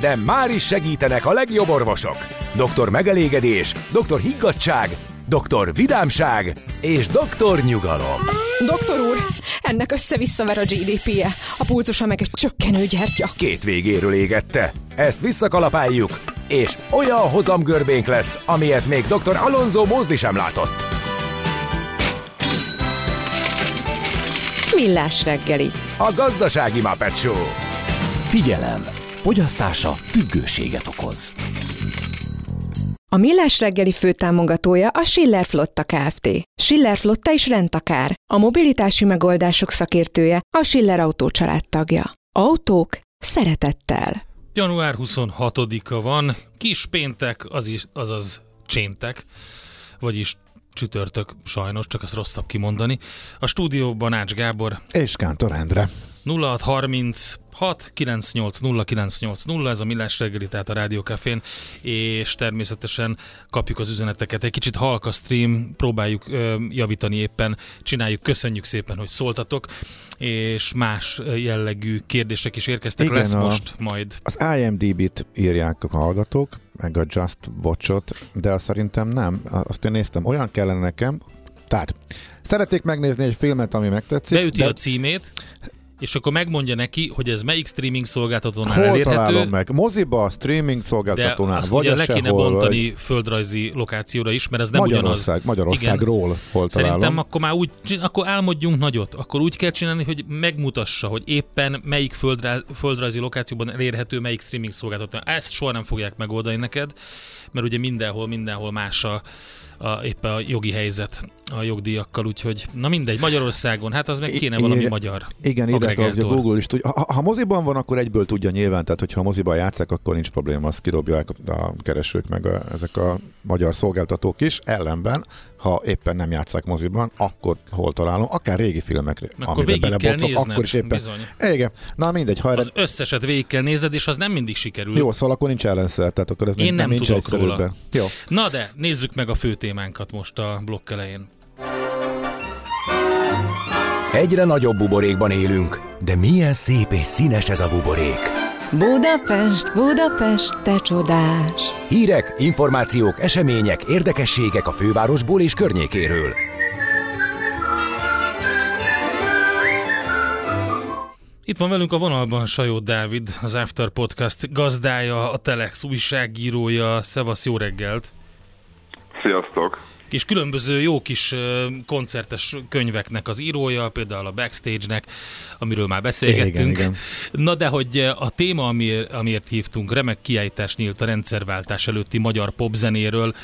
De már is segítenek a legjobb orvosok. Doktor megelégedés, doktor higgadtság, doktor vidámság és doktor nyugalom. Doktor úr, ennek össze-visszaver a GDP-je, a pulzusa meg egy csökkenő gyertya. Két végéről égette. Ezt visszakalapáljuk, és olyan hozamgörbénk lesz, amilyet még doktor Alonso Mózdi sem látott. Millás reggeli. A gazdasági Muppet Show. Figyelem! Fogyasztása függőséget okoz. A Millás reggeli főtámogatója a Schiller Flotta Kft. Schiller Flotta is rendtakár, a mobilitási megoldások szakértője, a Schiller Autó családtagja. Autók szeretettel. Január 26-a van, kis péntek, azaz cséntek, vagyis csütörtök sajnos, csak ezt rosszabb kimondani. A stúdióban Ács Gábor és Kántor Endre. 0636980980, ez a Millás reggeli, tehát a Rádió Cafén, és természetesen kapjuk az üzeneteket. Egy kicsit halk a stream, próbáljuk javítani éppen, csináljuk, köszönjük szépen, hogy szóltatok, és más jellegű kérdések is érkeztek. Igen, lesz most majd. Az IMDb-t írják a hallgatók, meg a Just Watch-ot, de azt szerintem nem, azt én néztem, olyan kellene nekem, tehát szeretnék megnézni egy filmet, ami megtetszik. Beüti a címét, és akkor megmondja neki, hogy ez melyik streaming szolgáltatónál hol elérhető. Hol találom meg? Moziba, streaming szolgáltatónál, vagy a sehol. De le kéne bontani vagy földrajzi lokációra is, mert ez nem Magyarország, ugyanaz. Magyarországról igen. Hol találom. Szerintem akkor már úgy, akkor álmodjunk nagyot. Akkor úgy kell csinálni, hogy megmutassa, hogy éppen melyik földrajzi lokációban elérhető, melyik streaming szolgáltató. Ezt soha nem fogják megoldani neked, mert ugye mindenhol más éppen a jogi helyzet a jogdíjakkal, úgyhogy na mindegy, Magyarországon, hát az meg kéne valami magyar. Igen, érdekes, hogy a Google is tudja. Ha moziban van, akkor egyből tudja nyilván, tehát hogyha moziban játszák, akkor nincs probléma, azt kidobják a keresők meg ezek a magyar szolgáltatók is, ellenben, ha éppen nem játszák moziban, akkor hol találom, akár régi filmekre, akkor végig kell nézned, akkor is éppen. Bizony. Igen, na mindegy. Ha az összeset végig kell nézned, és az nem mindig sikerül. Jó, szóval akkor nincs ellenszer, tehát akkor ez én nem nincs egyszerűbben. Jó. Na de, nézzük meg a fő témánkat most a blokk elején. Egyre nagyobb buborékban élünk, de milyen szép és színes ez a buborék. Budapest, Budapest, te csodás! Hírek, információk, események, érdekességek a fővárosból és környékéről. Itt van velünk a vonalban Sajó Dávid, az After Podcast gazdája, a Telex újságírója. Szevasz, jó reggelt! Sziasztok! És különböző jó kis koncertes könyveknek az írója, például a Backstage-nek, amiről már beszélgettünk. Igen. Na de hogy a téma, amiért hívtunk, remek kiállítás nyílt a rendszerváltás előtti magyar popzenéről.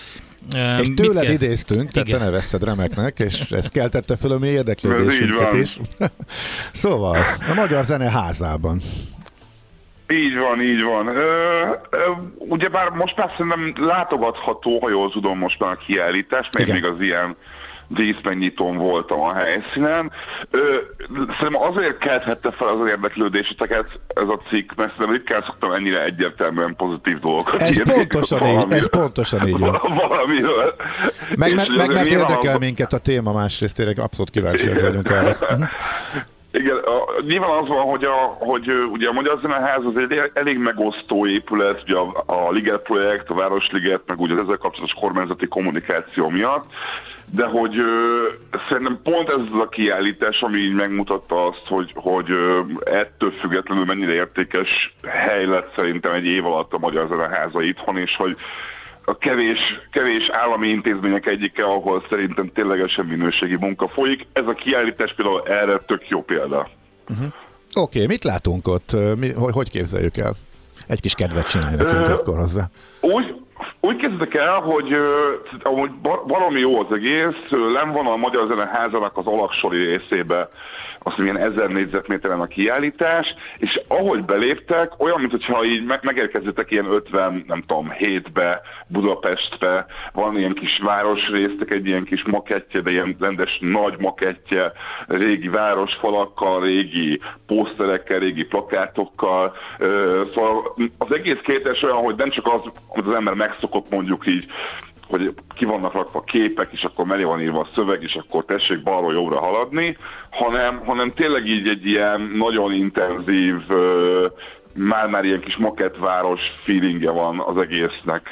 És tőled idéztünk, tehát te nevezted remeknek, és ez keltette föl a mi érdeklődésünket is. Szóval, a Magyar Zeneházában. Így van. Ugyebár most már szerintem látogatható, ha jól tudom, most már a kiállítás, mert még az ilyen díszmennyiton voltam a helyszínen. Szerintem azért kelthette fel az érdeklődéseteket ez a cikk, mert szerintem ritkán szoktam ennyire egyértelműen pozitív dolgokat írni. Ez pontosan így van. Valamiről. Meg érdekel minket a téma, másrészt tényleg abszolút kíváncsiak vagyunk erre. Igen, nyilván az van, hogy ugye a Magyar Zeneház az egy elég megosztó épület, ugye a Liget projekt, a Városliget, meg ugye az ezzel kapcsolatos kormányzati kommunikáció miatt, de hogy szerintem pont ez az a kiállítás, ami így megmutatta azt, hogy ettől függetlenül mennyire értékes hely lett szerintem egy év alatt a Magyar Zeneháza itthon, és hogy a kevés állami intézmények egyike, ahol szerintem ténylegesen minőségi munka folyik. Ez a kiállítás például erre tök jó példa. Uh-huh. Oké, mit látunk ott? Hogy képzeljük el? Egy kis kedvet csinálj nekünk akkor hozzá. Úgy kezdtek el, hogy amúgy valami jó az egész, lenn van a Magyar Zeneházának az alaksori részébe, azt mondja, ilyen 1000 négyzetméteren a kiállítás, és ahogy beléptek, olyan, mintha így megérkezzetek ilyen 57-be, Budapestre, van ilyen kis városrésztek, egy ilyen kis makettje, de ilyen rendes nagy makettje, régi városfalakkal, régi pószterekkel, régi plakátokkal, szóval az egész kétes olyan, hogy nem csak az, amit az ember megszokott mondjuk így, hogy ki vannak rakva képek, és akkor mellé van írva a szöveg, és akkor tessék balról jobbra haladni, hanem tényleg így egy ilyen nagyon intenzív, már ilyen kis maketváros feelingje van az egésznek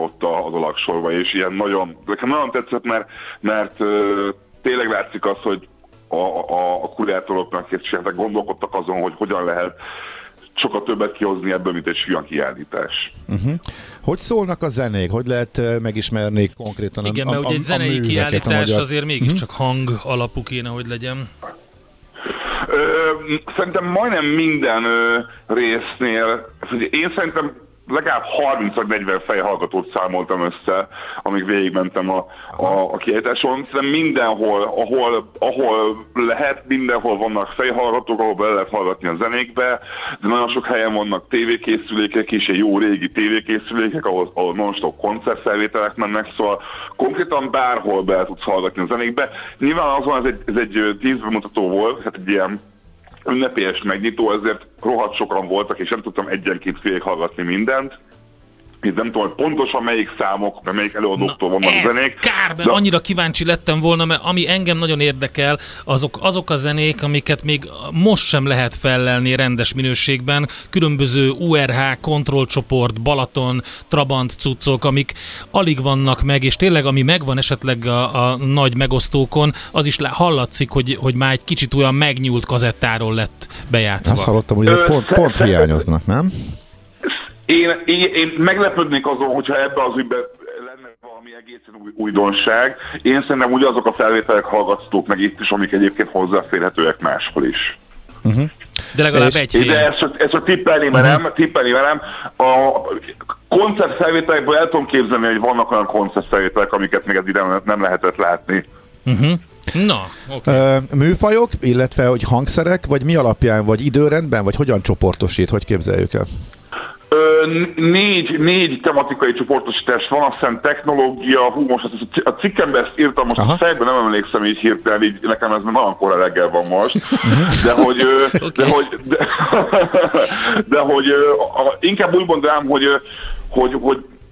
ott az alaksorban, és ilyen nagyon, nekem nagyon tetszett, mert tényleg látszik az, hogy a kurátoroknak képviseltek gondolkodtak azon, hogy hogyan lehet sokkal többet kihozni ebből, mint egy sűrűn kiállítás. Uh-huh. Hogy szólnak a zenék? Hogy lehet megismerni konkrétan igen, mert ugye egy zenei kiállítás azért mégiscsak hang alapú kéne, hogy legyen. Szerintem majdnem minden résznél, én szerintem legalább 30-40 fejhallgatót számoltam össze, amíg végigmentem a kiállításon. Szerintem mindenhol, ahol lehet, mindenhol vannak fejhallgatók, ahol bele lehet hallgatni a zenékbe, de nagyon sok helyen vannak tévékészülékek is, egy jó régi tévékészülékek, ahol non-stop koncertfelvételek mennek, szóval konkrétan bárhol bele tudsz hallgatni a zenékbe. Nyilván az van, ez egy díszbemutató volt, hát egy ilyen ünnepélyes megnyitó, ezért rohadt sokan voltak, és nem tudtam egyenként félig hallgatni mindent. Itt nem tudom, hogy pontosan melyik számok, mert melyik előadóktól vannak zenék. Kár, mert annyira kíváncsi lettem volna, mert ami engem nagyon érdekel, azok a zenék, amiket még most sem lehet fellelni rendes minőségben, különböző URH, kontrollcsoport, Balaton, Trabant cuccok, amik alig vannak meg, és tényleg ami megvan esetleg a nagy megosztókon, az is hallatszik, hogy már egy kicsit olyan megnyúlt kazettáról lett bejátszva. Azt hallottam, hogy port hiányoznak, nem? Én meglepődnék azon, hogyha ebbe az ügyben lenne valami egészen újdonság. Én szerintem ugye azok a felvételek hallgatók meg itt is, amik egyébként hozzáférhetőek máshol is. Uh-huh. De legalább egy hely. De ezt a tippelni velem. A koncertfelvételekből el tudom képzelni, hogy vannak olyan koncertfelvételek, amiket még eddig nem lehetett látni. Uh-huh. Na, okay. Műfajok, illetve hogy hangszerek, vagy mi alapján, vagy időrendben, vagy hogyan csoportosít, hogy képzeljük el? Négy tematikai csoportosítás van, aztán technológia, most a cikkemben ezt írtam, most a fejben nem emlékszem így hirtelen, így nekem ez már nagyon korán reggel van most, de hogy inkább úgy mondanám,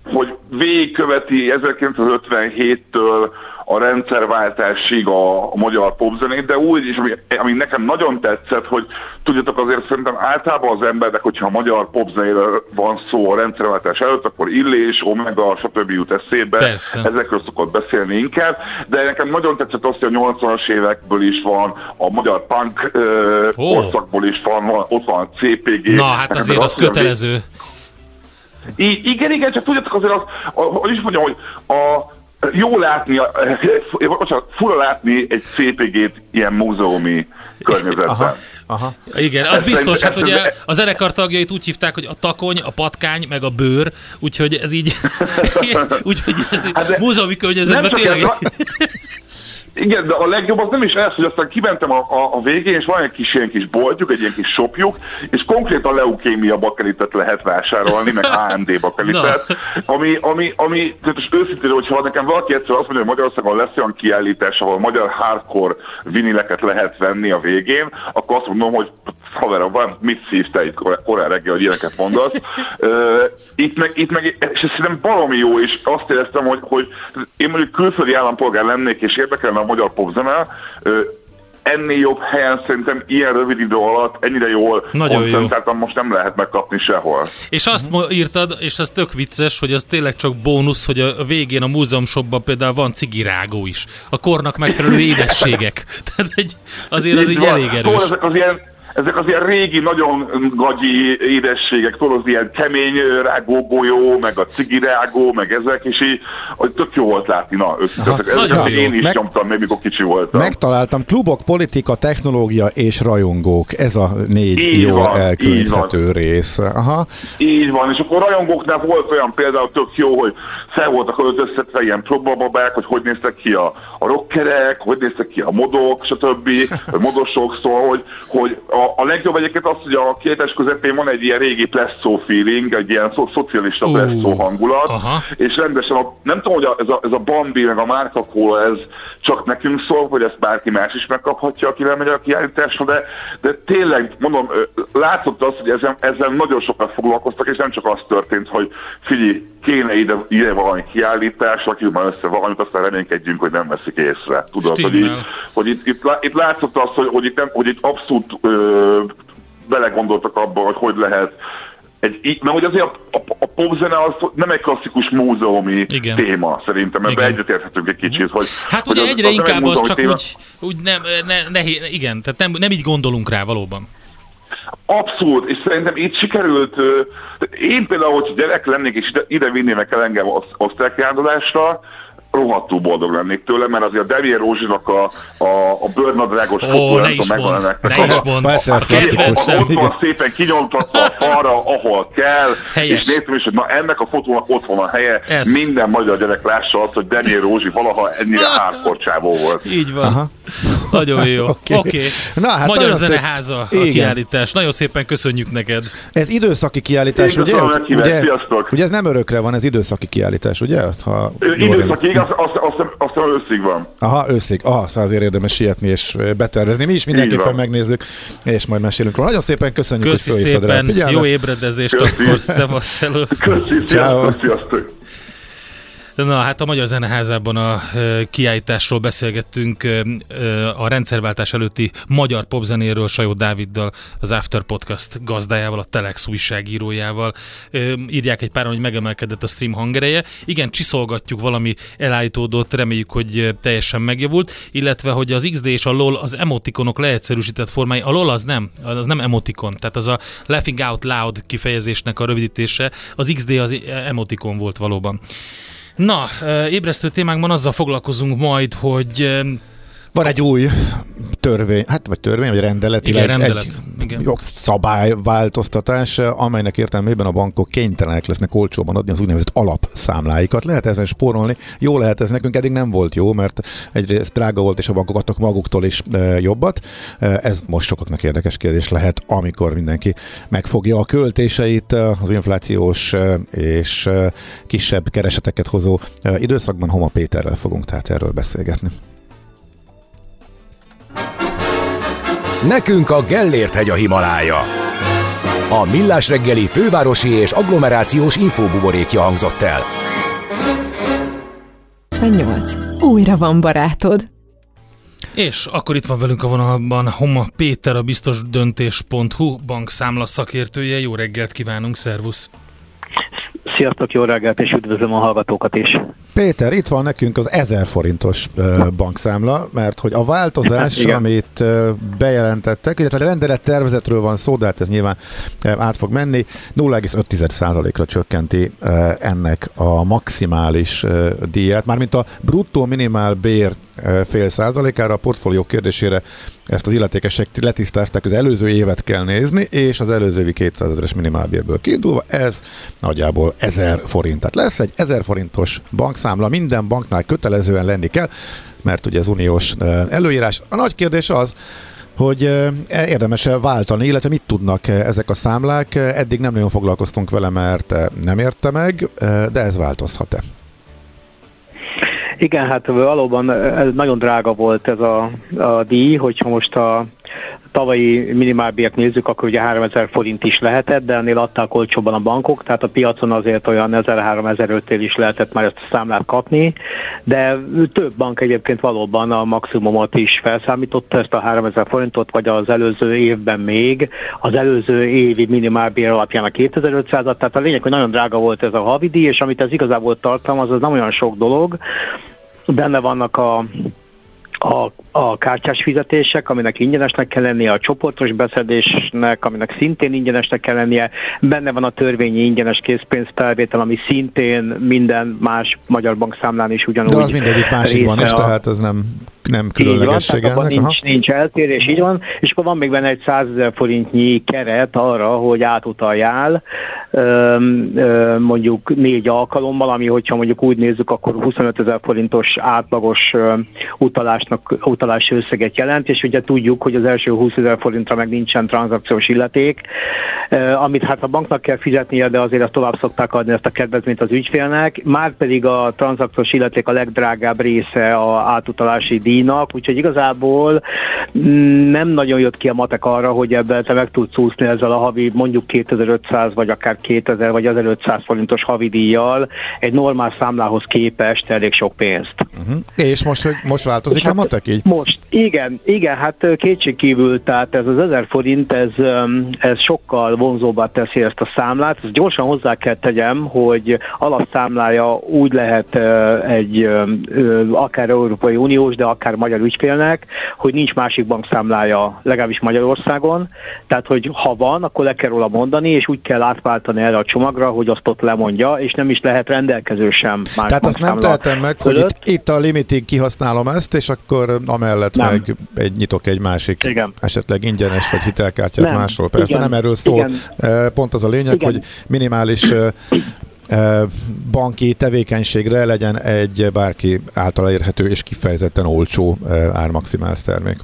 hogy végigköveti 1957-től a rendszerváltásig a magyar popzenét, de úgy is, ami nekem nagyon tetszett, hogy tudjátok, azért szerintem általában az embernek, hogyha a magyar popzenéről van szó a rendszerváltás előtt, akkor Illés, Omega, stb. Jut eszébe. Persze. Ezekről szokott beszélni inkább, de nekem nagyon tetszett azt, hogy a 80-as évekből is van, a magyar punk korszakból is van, ott van a CPG. Na, hát nekem azért az kötelező. Igen, csak tudjátok azért azt is mondjam, hogy fura látni egy CPG-t ilyen múzeumi környezetben. Aha. Igen, az biztos, hát ugye az zenekar tagjait úgy hívták, hogy a takony, a patkány, meg a bőr, úgyhogy ez így múzeumi környezetben tényleg... Igen, de a legjobb az nem is ez, hogy aztán kimentem a végén, és van egy kis ilyen kis boltjuk, egy ilyen kis shopjuk, és konkrétan leukémia bakelitet lehet vásárolni, meg AMD bakelitet, ami tehát őszintén, hogyha nekem valaki egyszer azt mondja, hogy Magyarországon lesz olyan kiállítás, ahol magyar hardcore vinileket lehet venni a végén, akkor azt mondom, hogy haverom, mit szívtál itt korán reggel, hogy ilyeneket mondasz. Itt meg, és szerintem valami jó, és azt éreztem, hogy én mondjuk külföldi állampolgár lennék, és érdekelne a magyar popzene, ennél jobb helyen szerintem ilyen rövid idő alatt ennyire jól koncentráltan most nem lehet megkapni sehol. És azt írtad, és ez tök vicces, hogy az tényleg csak bónusz, hogy a végén a múzeum shopban például van cigirágó is. A kornak megfelelő édességek. Tehát azért az így elég erős. Szóval ezek az ilyen régi, nagyon gagyi édességek, tudod, az ilyen kemény rágógolyó, meg a cigirágó, meg ezek, és így tök jó volt látni. Na, ezeket én is nyomtam, még mikor kicsi voltam. Megtaláltam: klubok, politika, technológia és rajongók. Ez a négy jól elkülöníthető rész. Aha. Így van, és akkor rajongóknál volt olyan például tök jó, hogy fel voltak öltöztetve ilyen próbababák, hogy néztek ki a rockerek, hogy néztek ki a modok, stb. Modosok, szóval, hogy a legjobb egyébként az, hogy a kiállítás közepén van egy ilyen régi plesszó feeling, egy ilyen szocialista plesszó hangulat, és rendesen, nem tudom, hogy ez a Bambi, meg a Márka Kóla, ez csak nekünk szól, hogy ezt bárki más is megkaphatja, akivel megy a kiállításra, de tényleg, mondom, látszott az, hogy ezen nagyon sokat foglalkoztak, és nem csak az történt, hogy figyelj, kéne ide valami kiállítás, rakjuk már össze valamit, aztán reménykedjünk, hogy nem veszik észre. Tudod, hogy itt látszott az, hogy itt abszolút belegondoltak abban, hogy lehet mert hogy azért a popzene az nem egy klasszikus múzeumi téma, szerintem, ebben egyetérthetünk egy kicsit. Hogy, hát hogy ugye egyre az inkább az csak téma. Tehát nem így gondolunk rá valóban. Abszolút, és szerintem itt sikerült, én például, hogy gyerek lennék, és ide vinnének el engem osztálykirándulásra, rohadtul boldog lennék tőle, mert azért a Devier Rózsinak a bőrnadrágos fotójától megvan nektek. Ott van szépen kinyomtatva a falra, ahol kell, helyes. És néztem is, hogy na, ennek a fotónak ott van a helye, ez. Minden magyar gyerek lássa azt, hogy Devier Rózsi valaha ennyire hárkorcsávó volt. Így van. Aha. Nagyon jó. Okay. Na, hát Magyar Zeneháza a kiállítás. Nagyon szépen köszönjük neked. Ez időszaki kiállítás, ugye? Ugye ez nem örökre van, ez időszaki kiállítás, ugye? Azt őszig van. Aha, őszig. Aha, szóval azért érdemes sietni és betervezni. Mi is mindenképpen megnézzük, és majd mesélünk róla. Nagyon szépen köszönjük, hogy szépen, figyelmet. Jó ébredezést, akkor szevasz, hello. Köszi, sziasztok. Na, hát a Magyar Zeneházában a kiállításról beszélgettünk, a rendszerváltás előtti magyar popzenéről Sajó Dáviddal, az After Podcast gazdájával, a Telex újságírójával. Írják egy páran, hogy megemelkedett a stream hangereje. Igen, csiszolgatjuk, valami elállítódott, reméljük, hogy teljesen megjavult, illetve, hogy az XD és a LOL az emotikonok leegyszerűsített formái. A LOL az nem emotikon, tehát az a laughing out loud kifejezésnek a rövidítése, az XD az emotikon volt valóban. Na, ébresztő témákban azzal foglalkozunk majd, hogy... Van egy új törvény, hát vagy törvény, vagy rendelet, igen, rendelet. Egy jogszabályváltoztatás, amelynek értelmében a bankok kénytelenek lesznek olcsóban adni az úgynevezett alapszámláikat. Lehet ezen spórolni, jó lehet ez, nekünk eddig nem volt jó, mert egyrészt drága volt, és a bankok adtak maguktól is jobbat. Ez most sokaknak érdekes kérdés lehet, amikor mindenki megfogja a költéseit az inflációs és kisebb kereseteket hozó időszakban. Homa Péterrel fogunk tehát erről beszélgetni. Nekünk a Gellért-hegy a Himalája. A Millás reggeli fővárosi és agglomerációs infóbuborékja hangzott el. 28. Újra van barátod. És akkor itt van velünk a vonalban Homa Péter, a biztosdöntés.hu bankszámla szakértője. Jó reggelt kívánunk, szervusz! Sziasztok, jó reggelt, és üdvözlöm a hallgatókat is. Péter, itt van nekünk az 1000 forintos bankszámla, mert hogy a változás, amit bejelentettek, illetve a rendelettervezetről van szó, de hát ez nyilván át fog menni, 0,5%-ra csökkenti ennek a maximális díját, mármint a bruttó minimál bér fél százalékára. A portfólió kérdésére ezt az illetékesek letisztázták, az előző évet kell nézni, és az előzővi 200 ezeres minimálbérből kiindulva ez nagyjából 1000 forint. Tehát lesz egy 1000 forintos bankszámla, minden banknál kötelezően lenni kell, mert ugye az uniós előírás. A nagy kérdés az, hogy érdemes-e váltani, illetve mit tudnak ezek a számlák. Eddig nem nagyon foglalkoztunk vele, mert nem érte meg, de ez változhat-e? Igen, hát valóban nagyon drága volt ez a díj, hogyha most a tavalyi minimálbért nézzük, akkor ugye 3000 forint is lehetett, de ennél adták olcsóban a bankok, tehát a piacon azért olyan 1300-1500-től is lehetett már ezt a számlát kapni, de több bank egyébként valóban a maximumot is felszámította, ezt a 3000 forintot, vagy az előző évben még, az előző évi minimálbér alapján a 2500-at, tehát a lényeg, hogy nagyon drága volt ez a havidíj, és amit ez igazából tartalmaz, az nem olyan sok dolog, benne vannak a kártyás fizetések, aminek ingyenesnek kell lennie, a csoportos beszedésnek, aminek szintén ingyenesnek kell lennie, benne van a törvényi ingyenes készpénzfelvétel, ami szintén minden más magyar bankszámlán is ugyanúgy. De az mindegyik másikban is, tehát ez nem különlegesség. Így van, nincs eltérés, így van, és akkor van még benne egy 100 000 forintnyi keret arra, hogy átutaljál mondjuk 4 alkalommal, ami hogyha mondjuk úgy nézzük, akkor 25 000 forintos átlagos utalási összeget jelent, és ugye tudjuk, hogy az első 20 000 forintra meg nincsen tranzakciós illeték, amit hát a banknak kell fizetnie, de azért azt tovább szokták adni, ezt a kedvezményt az ügyfélnek, márpedig a tranzakciós illeték a legdrágább része a átutalási díjnak, úgyhogy igazából nem nagyon jött ki a matek arra, hogy ebben te meg tudsz úszni ezzel a havi mondjuk 2500 vagy akár 2000 vagy 1500 forintos havidíjjal, egy normál számlához képest elég sok pénzt. És most változik a matek így? Most, igen, hát kétségkívül, tehát ez az 1000 forint, ez sokkal vonzóbbá teszi ezt a számlát. Ezt gyorsan hozzá kell tegyem, hogy alapszámlája úgy lehet egy akár Európai Uniós, de akár magyar ügyfélnek, hogy nincs másik bankszámlája, legalábbis Magyarországon. Tehát, hogy ha van, akkor le kell róla mondani, és úgy kell átváltani erre a csomagra, hogy azt ott lemondja, és nem is lehet rendelkező sem. Tehát azt nem tehetem meg, fölött, hogy itt a limitig kihasználom ezt, és akkor amellett nem. Meg nyitok egy másik, igen, esetleg ingyenes vagy hitelkártyát nem. Másról. Persze igen. Nem erről szól. Igen. Pont az a lényeg, igen, hogy minimális banki tevékenységre legyen egy bárki által elérhető és kifejezetten olcsó ármaximális termék.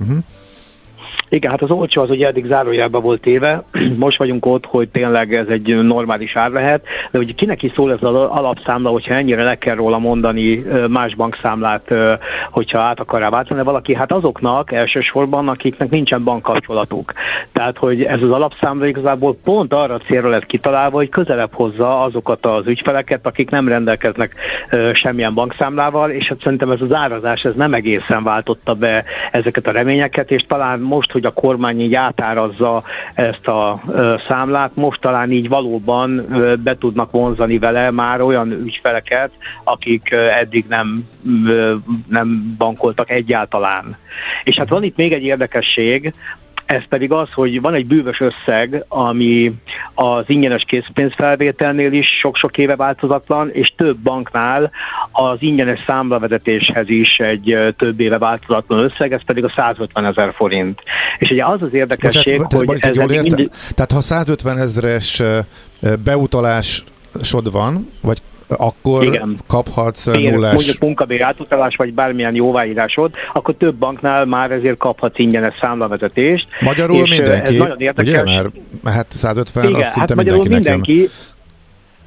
Igen, hát az olcsó az ugye eddig zárójelben volt téve, most vagyunk ott, hogy tényleg ez egy normális ár lehet, de hogy kinek is szól ez az alapszámla, hogyha ennyire le kell róla mondani más bankszámlát, hogyha át akará váltani valaki, hát azoknak elsősorban, akiknek nincsen bankkapcsolatuk. Tehát, hogy ez az alapszámla igazából pont arra a célra lett kitalálva, hogy közelebb hozza azokat az ügyfeleket, akik nem rendelkeznek semmilyen bankszámlával, és hát szerintem ez az árazás ez nem egészen váltotta be ezeket a reményeket, és talán most, hogy a kormány így átárazza ezt a számlát, most talán így valóban be tudnak vonzani vele már olyan ügyfeleket, akik eddig nem bankoltak egyáltalán. És hát van itt még egy érdekesség, ez pedig az, hogy van egy bűvös összeg, ami az ingyenes készpénzfelvételnél is sok-sok éve változatlan, és több banknál az ingyenes számlavezetéshez is egy több éve változatlan összeg, ez pedig a 150 000 forint. És ugye az az érdekesség, hogy ez mindig... Tehát ha 150 ezres beutalásod van, vagy akkor igen, kaphatsz nullás... Mondjuk munkabér átutalás, vagy bármilyen jóváírásod, akkor több banknál már ezért kaphatsz ingyenes számlavezetést. Magyarul és mindenki, ez nagyon érdekes. Ugye? Mert hát 150, igen, azt szinte hát mindenki.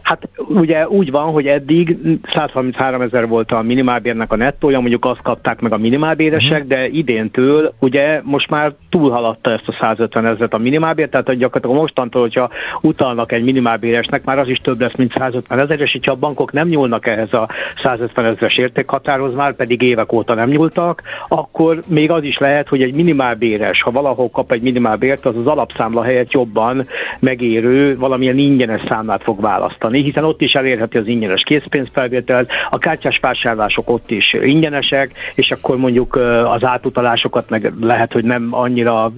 Hát ugye úgy van, hogy eddig 133 000 volt a minimálbérnek a nettója, mondjuk azt kapták meg a minimálbéresek, de idéntől ugye most már túlhaladta ezt a 150 000-et a minimálbér, tehát gyakorlatilag mostantól, hogyha utalnak egy minimálbéresnek, már az is több lesz, mint 150 000, és hogyha a bankok nem nyúlnak ehhez a 150 000-es értékhatárhoz, már pedig évek óta nem nyúltak, akkor még az is lehet, hogy egy minimálbéres, ha valahol kap egy minimálbért, az az alapszámla helyett jobban megérő, valamilyen ingyenes számlát fog választani, hiszen ott is elérheti az ingyenes készpénzfelvételt, a kártyás vásárlások ott is ingyenesek, és akkor mondjuk az átutalásokat meg lehet, hogy nem annyira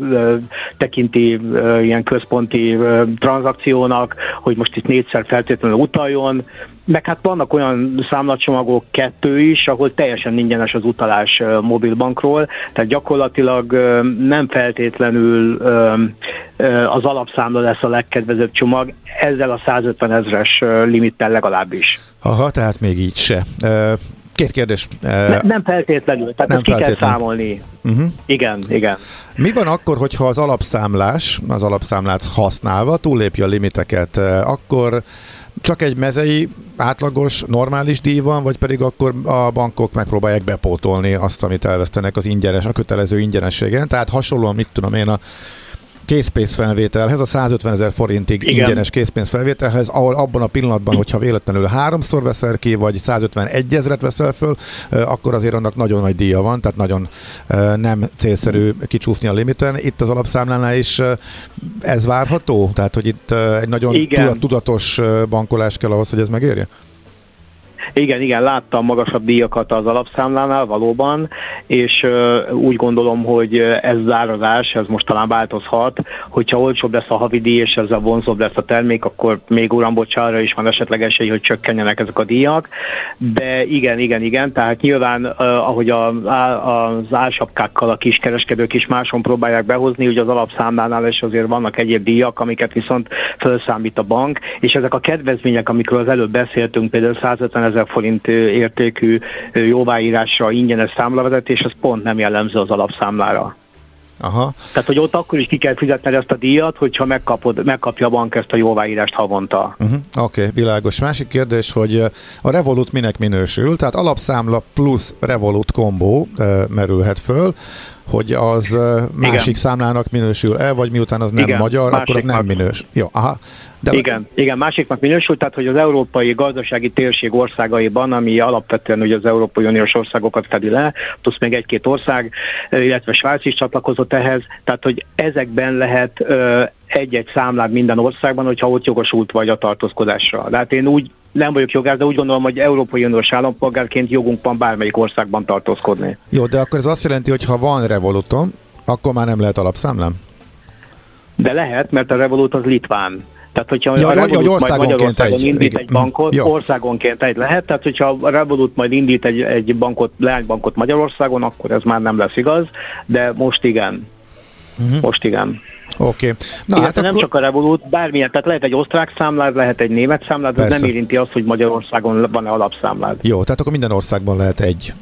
tekinti ilyen központi tranzakciónak, hogy most itt 4-szer feltétlenül utaljon, meg hát vannak olyan számlacsomagok, 2 is, ahol teljesen ingyenes az utalás mobilbankról, tehát gyakorlatilag nem feltétlenül az alapszámla lesz a legkedvezőbb csomag, ezzel a 150 000-es limittel legalábbis. Aha, tehát még így se. Két kérdés. Nem feltétlenül, tehát ezt ki kell számolni. Uh-huh. Igen, igen. Mi van akkor, hogyha az alapszámlás, az alapszámlát használva túllépje a limiteket, akkor csak egy mezei, átlagos, normális díj van, vagy pedig akkor a bankok megpróbálják bepótolni azt, amit elvesztenek az ingyenes, a kötelező ingyenességen? Tehát hasonlóan, mit tudom én, a készpénzfelvételhez, a 150 000 forintig igen, ingyenes készpénzfelvételhez, ahol abban a pillanatban, hogyha véletlenül 3-szor veszel ki, vagy 151 000-et veszel föl, akkor azért annak nagyon nagy díja van, tehát nagyon nem célszerű kicsúszni a limiten. Itt az alapszámlánál is ez várható? Tehát, hogy itt egy nagyon igen, tudatos bankolás kell ahhoz, hogy ez megérje? Igen, igen, láttam magasabb díjakat az alapszámlánál valóban, és úgy gondolom, hogy ez az árazás, ez most talán változhat, hogyha olcsóbb lesz a havidíj, és ezzel vonzóbb lesz a termék, akkor még urambocsánatra is van esetleg esély, hogy csökkenjenek ezek a díjak, de igen, tehát nyilván ahogy az álsapkákkal a kiskereskedők is máson próbálják behozni, ugye az alapszámlánál is azért vannak egyéb díjak, amiket viszont felszámít a bank, és ezek a kedvezmények, amikről az előbb beszéltünk, például 150 000 forint értékű jóváírásra ingyenes számlavezetés, az pont nem jellemző az alapszámlára. Aha. Tehát, hogy ott akkor is ki kell fizetned ezt a díjat, hogyha megkapja a bank ezt a jóváírást havonta. Oké, világos. Másik kérdés, hogy a Revolut minek minősül? Tehát alapszámla plusz Revolut kombó merülhet föl, hogy az másik igen, számlának minősül-e, vagy miután az nem igen, magyar, akkor az nem minősül. Jó, aha. De igen, másiknak minősül, tehát hogy az európai gazdasági térség országaiban, ami alapvetően ugye az Európai Uniós országokat fedi le, plusz még egy-két ország, illetve Svájc is csatlakozott ehhez, tehát hogy ezekben lehet egy-egy számlád minden országban, hogyha ott jogosult vagy a tartózkodásra. De hát én úgy nem vagyok jogász, de úgy gondolom, hogy Európai Uniós állampolgárként jogunk van bármelyik országban tartózkodni. Jó, de akkor ez azt jelenti, hogy ha van Revolutom, akkor már nem lehet alapszámlám? De lehet, mert a Revolut az litván. Tehát, hogyha a Revolut majd Magyarországon indít egy bankot, országonként egy lehet, tehát hogyha a Revolut majd indít egy bankot, leánybankot Magyarországon, akkor ez már nem lesz igaz, de most igen. Oké. Okay. Hát nem csak a Revolut, bármilyen, tehát lehet egy osztrák számlád, lehet egy német számlád, de nem érinti azt, hogy Magyarországon van-e alapszámlád. Jó, tehát akkor minden országban lehet egy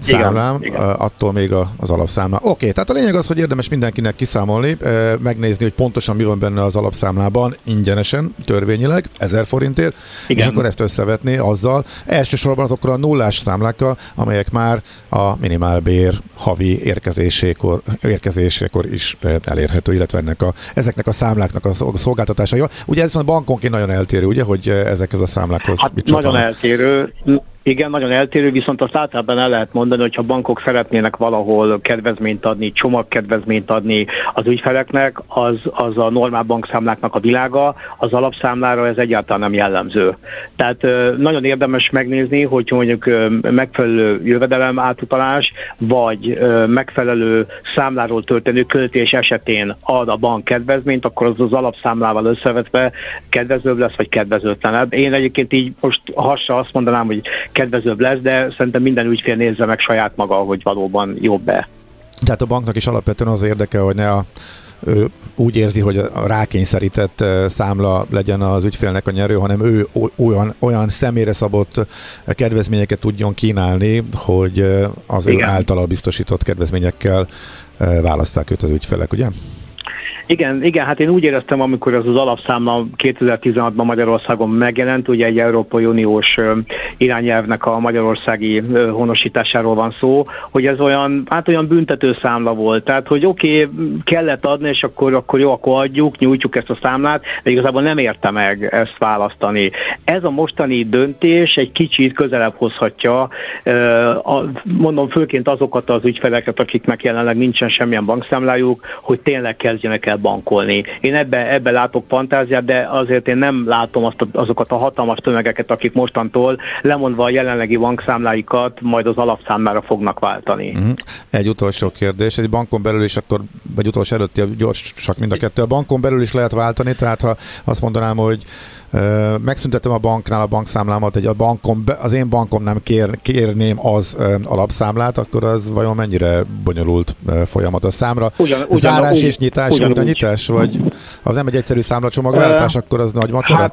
számlám, igen. Attól még az alapszámla. Oké, okay, tehát a lényeg az, hogy érdemes mindenkinek kiszámolni, megnézni, hogy pontosan mi van benne az alapszámlában, ingyenesen, törvényileg, 1000 forintért, igen. És akkor ezt összevetni azzal, elsősorban azokkal a nullás számlákkal, amelyek már a minimálbér havi érkezésekor is elérhető, illetve ezeknek a számláknak a szolgáltatásaival. Ugye ez a bankonként nagyon eltérő, ugye, hogy ezekhez a számlákhoz hát mit csatlanak? Nagyon eltérő. Igen, nagyon eltérő, viszont azt általában el lehet mondani, hogyha bankok szeretnének valahol kedvezményt adni, csomagkedvezményt adni az ügyfeleknek, az a normál bankszámláknak a világa, az alapszámlára ez egyáltalán nem jellemző. Tehát nagyon érdemes megnézni, hogy mondjuk megfelelő jövedelem átutalás, vagy megfelelő számláról történő költés esetén ad a bank kedvezményt, akkor az alapszámlával összevetve kedvezőbb lesz, vagy kedvezőtlenebb. Én egyébként így most hasra azt mondanám, hogy kedvezőbb lesz, de szerintem minden ügyfél nézze meg saját maga, hogy valóban jobb-e. Tehát a banknak is alapvetően az érdeke, hogy ő úgy érzi, hogy a rákényszerített számla legyen az ügyfélnek a nyerő, hanem ő olyan személyre szabott kedvezményeket tudjon kínálni, hogy az igen. Ő általa biztosított kedvezményekkel választják őt az ügyfelek, ugye? Igen, hát én úgy éreztem, amikor ez az alapszámla 2016-ban Magyarországon megjelent, ugye egy Európai Uniós irányelvnek a magyarországi honosításáról van szó, hogy ez olyan büntető számla volt. Tehát, hogy kellett adni, és akkor adjuk, nyújtjuk ezt a számlát, de igazából nem érte meg ezt választani. Ez a mostani döntés egy kicsit közelebb hozhatja, mondom főként azokat az ügyfeleket, akiknek jelenleg nincsen semmilyen bankszámlájuk, hogy tényleg kezdjenek el bankolni. Én ebbe látok fantáziát, de azért én nem látom azokat a hatalmas tömegeket, akik mostantól lemondva a jelenlegi bankszámláikat majd az alapszámlára fognak váltani. Uh-huh. Egy utolsó kérdés, egy bankon belül is akkor, vagy utolsó előtti, gyorsak mind a kettő, a bankon belül is lehet váltani, tehát ha azt mondanám, hogy megszüntetem a banknál a bankszámlámat, az én bankom nem kérném az alapszámlát, akkor az vajon mennyire bonyolult folyamat a számra? Zárás és nyitás, újranyitás? Vagy az nem egy egyszerű számlacsomagváltás, akkor az nagy macera?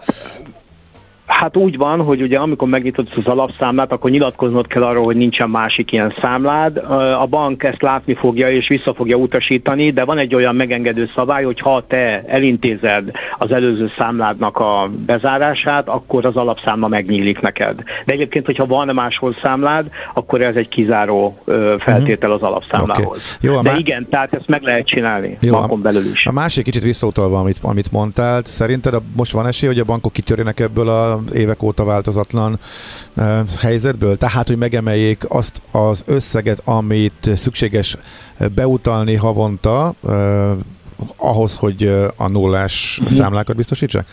Hát úgy van, hogy ugye amikor megnyitod az alapszámlát, akkor nyilatkoznod kell arról, hogy nincsen másik ilyen számlád. A bank ezt látni fogja és vissza fogja utasítani, de van egy olyan megengedő szabály, hogy ha te elintézed az előző számládnak a bezárását, akkor az alapszámla megnyílik neked. De egyébként, hogyha van máshol számlád, akkor ez egy kizáró feltétel az alapszámlához. Okay. Jó, de igen, tehát ezt meg lehet csinálni bankon belül is. A másik kicsit visszautalva, amit mondtál, szerinted most van esély, hogy a bankok kitörjenek ebből a évek óta változatlan helyzetből, tehát, hogy megemeljék azt az összeget, amit szükséges beutalni havonta ahhoz, hogy a nullás számlákat biztosítsák?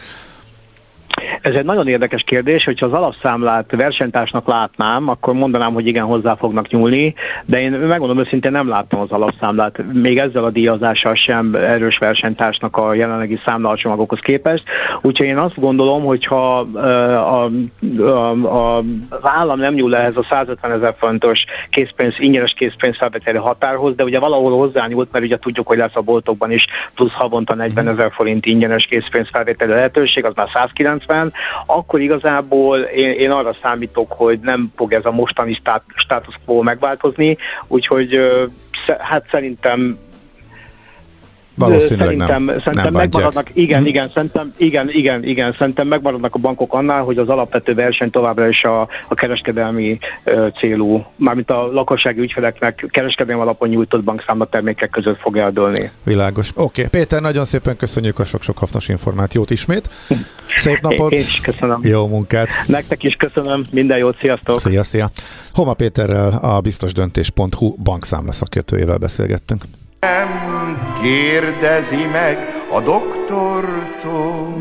Ez egy nagyon érdekes kérdés, hogyha az alapszámlát versenytársnak látnám, akkor mondanám, hogy igen, hozzá fognak nyúlni, de én megmondom őszintén, nem láttam az alapszámlát, még ezzel a díjazással sem erős versenytársnak a jelenlegi számlacsomagokhoz képest, úgyhogy én azt gondolom, hogyha az állam nem nyúl ehhez a 150 000 forintos ingyenes készpénzfelvételi határhoz, de ugye valahol hozzányúlt, mert ugye tudjuk, hogy lesz a boltokban is plusz havonta 40 000 forint ingyenes készpénzfelvételi lehetőség, az már 190, akkor igazából én arra számítok, hogy nem fog ez a mostani status quo megváltozni, úgyhogy hát szerintem valószínűleg szerintem nem megmaradnak, szerintem megmaradnak a bankok annál, hogy az alapvető verseny továbbra is a kereskedelmi célú, mármint a lakossági ügyfeleknek kereskedelmi alapon nyújtott bankszámla termékek között fog eldőlni. Világos. Oké. Péter, nagyon szépen köszönjük a sok-sok hasznos információt ismét. Szép napot! Én is köszönöm. Jó munkát! Nektek is köszönöm, minden jót, sziasztok! Szia! Homa Péterrel, a biztosdöntés.hu bankszámla szakértőjével beszélgettünk. Nem kérdezi meg a doktortól,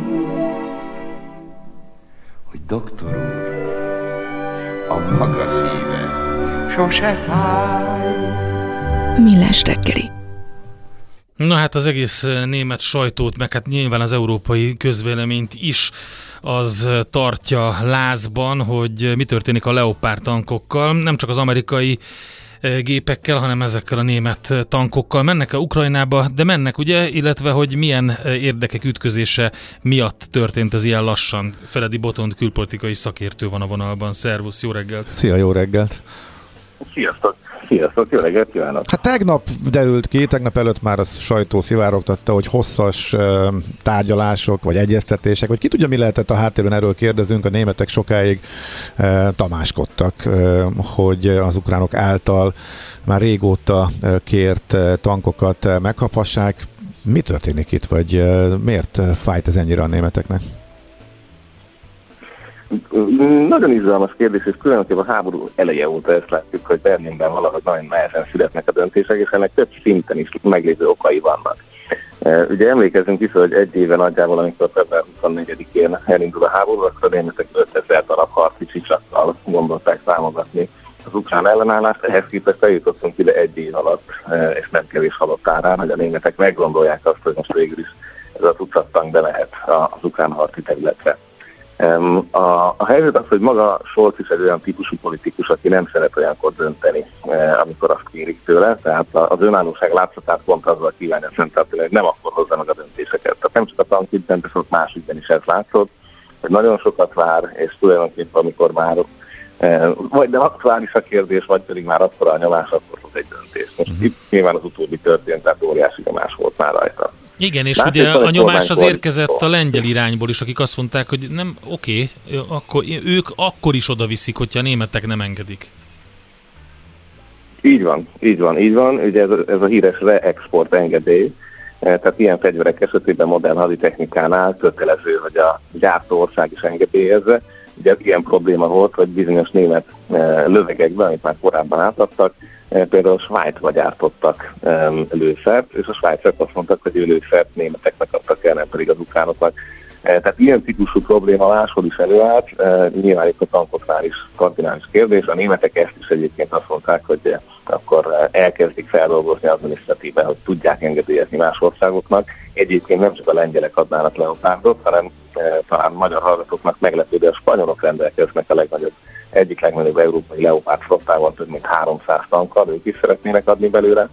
hogy doktor úr, a maga szíve sose fáj. Millás reggeli. Na hát az egész német sajtót, meg hát nyilván az európai közvéleményt is az tartja lázban, hogy mi történik a Leopard tankokkal. Nem csak az amerikai gépekkel, hanem ezekkel a német tankokkal. Mennek-e Ukrajnába, de mennek ugye, illetve hogy milyen érdekek ütközése miatt történt ez ilyen lassan? Feledi Botond külpolitikai szakértő van a vonalban. Szervusz, jó reggelt! Szia, jó reggelt! Sziasztok! Sziasztok, jó reggelt kívánok! Hát tegnap derült ki, tegnap előtt már a sajtó szivárogtatta, hogy hosszas tárgyalások, vagy egyeztetések, vagy ki tudja, mi lehetett a háttérben, erről kérdezünk. A németek sokáig tamáskodtak, hogy az ukránok által már régóta kért tankokat megkaphassák. Mi történik itt, vagy miért fájt ez ennyire a németeknek? Nagyon izgalmas kérdés, és különösen a háború eleje óta ezt látjuk, hogy Berlinben valahogy nagyon nehezen születnek a döntések, és ennek több szinten is meglévő okai vannak. Ugye emlékezzünk vissza, hogy egy éve nagyjából, amikor február 24-én elindul a háború, akkor a németek 5000 darab harci csicsakkal gondolták számogatni az ukrán ellenállást, ehhez képest eljutottunk ide egy év alatt, és nem kevés halott árán, hogy a németek meggondolják azt, hogy most végül is ez a tucat tank belehet az ukrán harci területre. A helyzet az, hogy maga Scholz is egy olyan típusú politikus, aki nem szeret olyankor dönteni, amikor azt kérik tőle, tehát az önállóság látszatát pont azzal kívánja szentelteni, hogy nem akkor hozza meg a döntéseket. Tehát nem csak a tankügyben, de sok más ügyben is ez látszott, hogy nagyon sokat vár, és tulajdonképpen amikor már vagy nem aktuális a kérdés, vagy pedig már akkora a nyomás, akkor hoz egy döntést. Most itt nyilván az utóbbi történt, tehát óriási nyomás volt már rajta. Igen, és ugye a nyomás az érkezett a lengyel irányból is, akik azt mondták, hogy nem, oké, akkor, ők akkor is odaviszik, hogyha a németek nem engedik. Így van. Ugye ez a híres re-export engedély, tehát ilyen fegyverek esetében modern haditechnikánál kötelező, hogy a gyártó ország is engedélyezze. Ugye ilyen probléma volt, hogy bizonyos német lövegekben, amit már korábban átadtak, például Svájcba gyártottak lőszert, és a svájciak azt mondtak, hogy ő lőszert németeknek adtak el, nem pedig az ukránoknak. Tehát ilyen típusú probléma máshol is előállt, nyilván itt a tankoknál is kardinális kérdés. A németek ezt is egyébként azt mondták, hogy akkor elkezdik feldolgozni adminisztratíven, hogy tudják engedélyezni más országoknak. Egyébként nem csak a lengyelek adnának leopárdot, hanem talán magyar hallgatóknak meglepő, de a spanyolok rendelkeznek a egyik legnagyobb európai leopárd flottával, több mint 300 tankkal, ők is szeretnének adni belőle,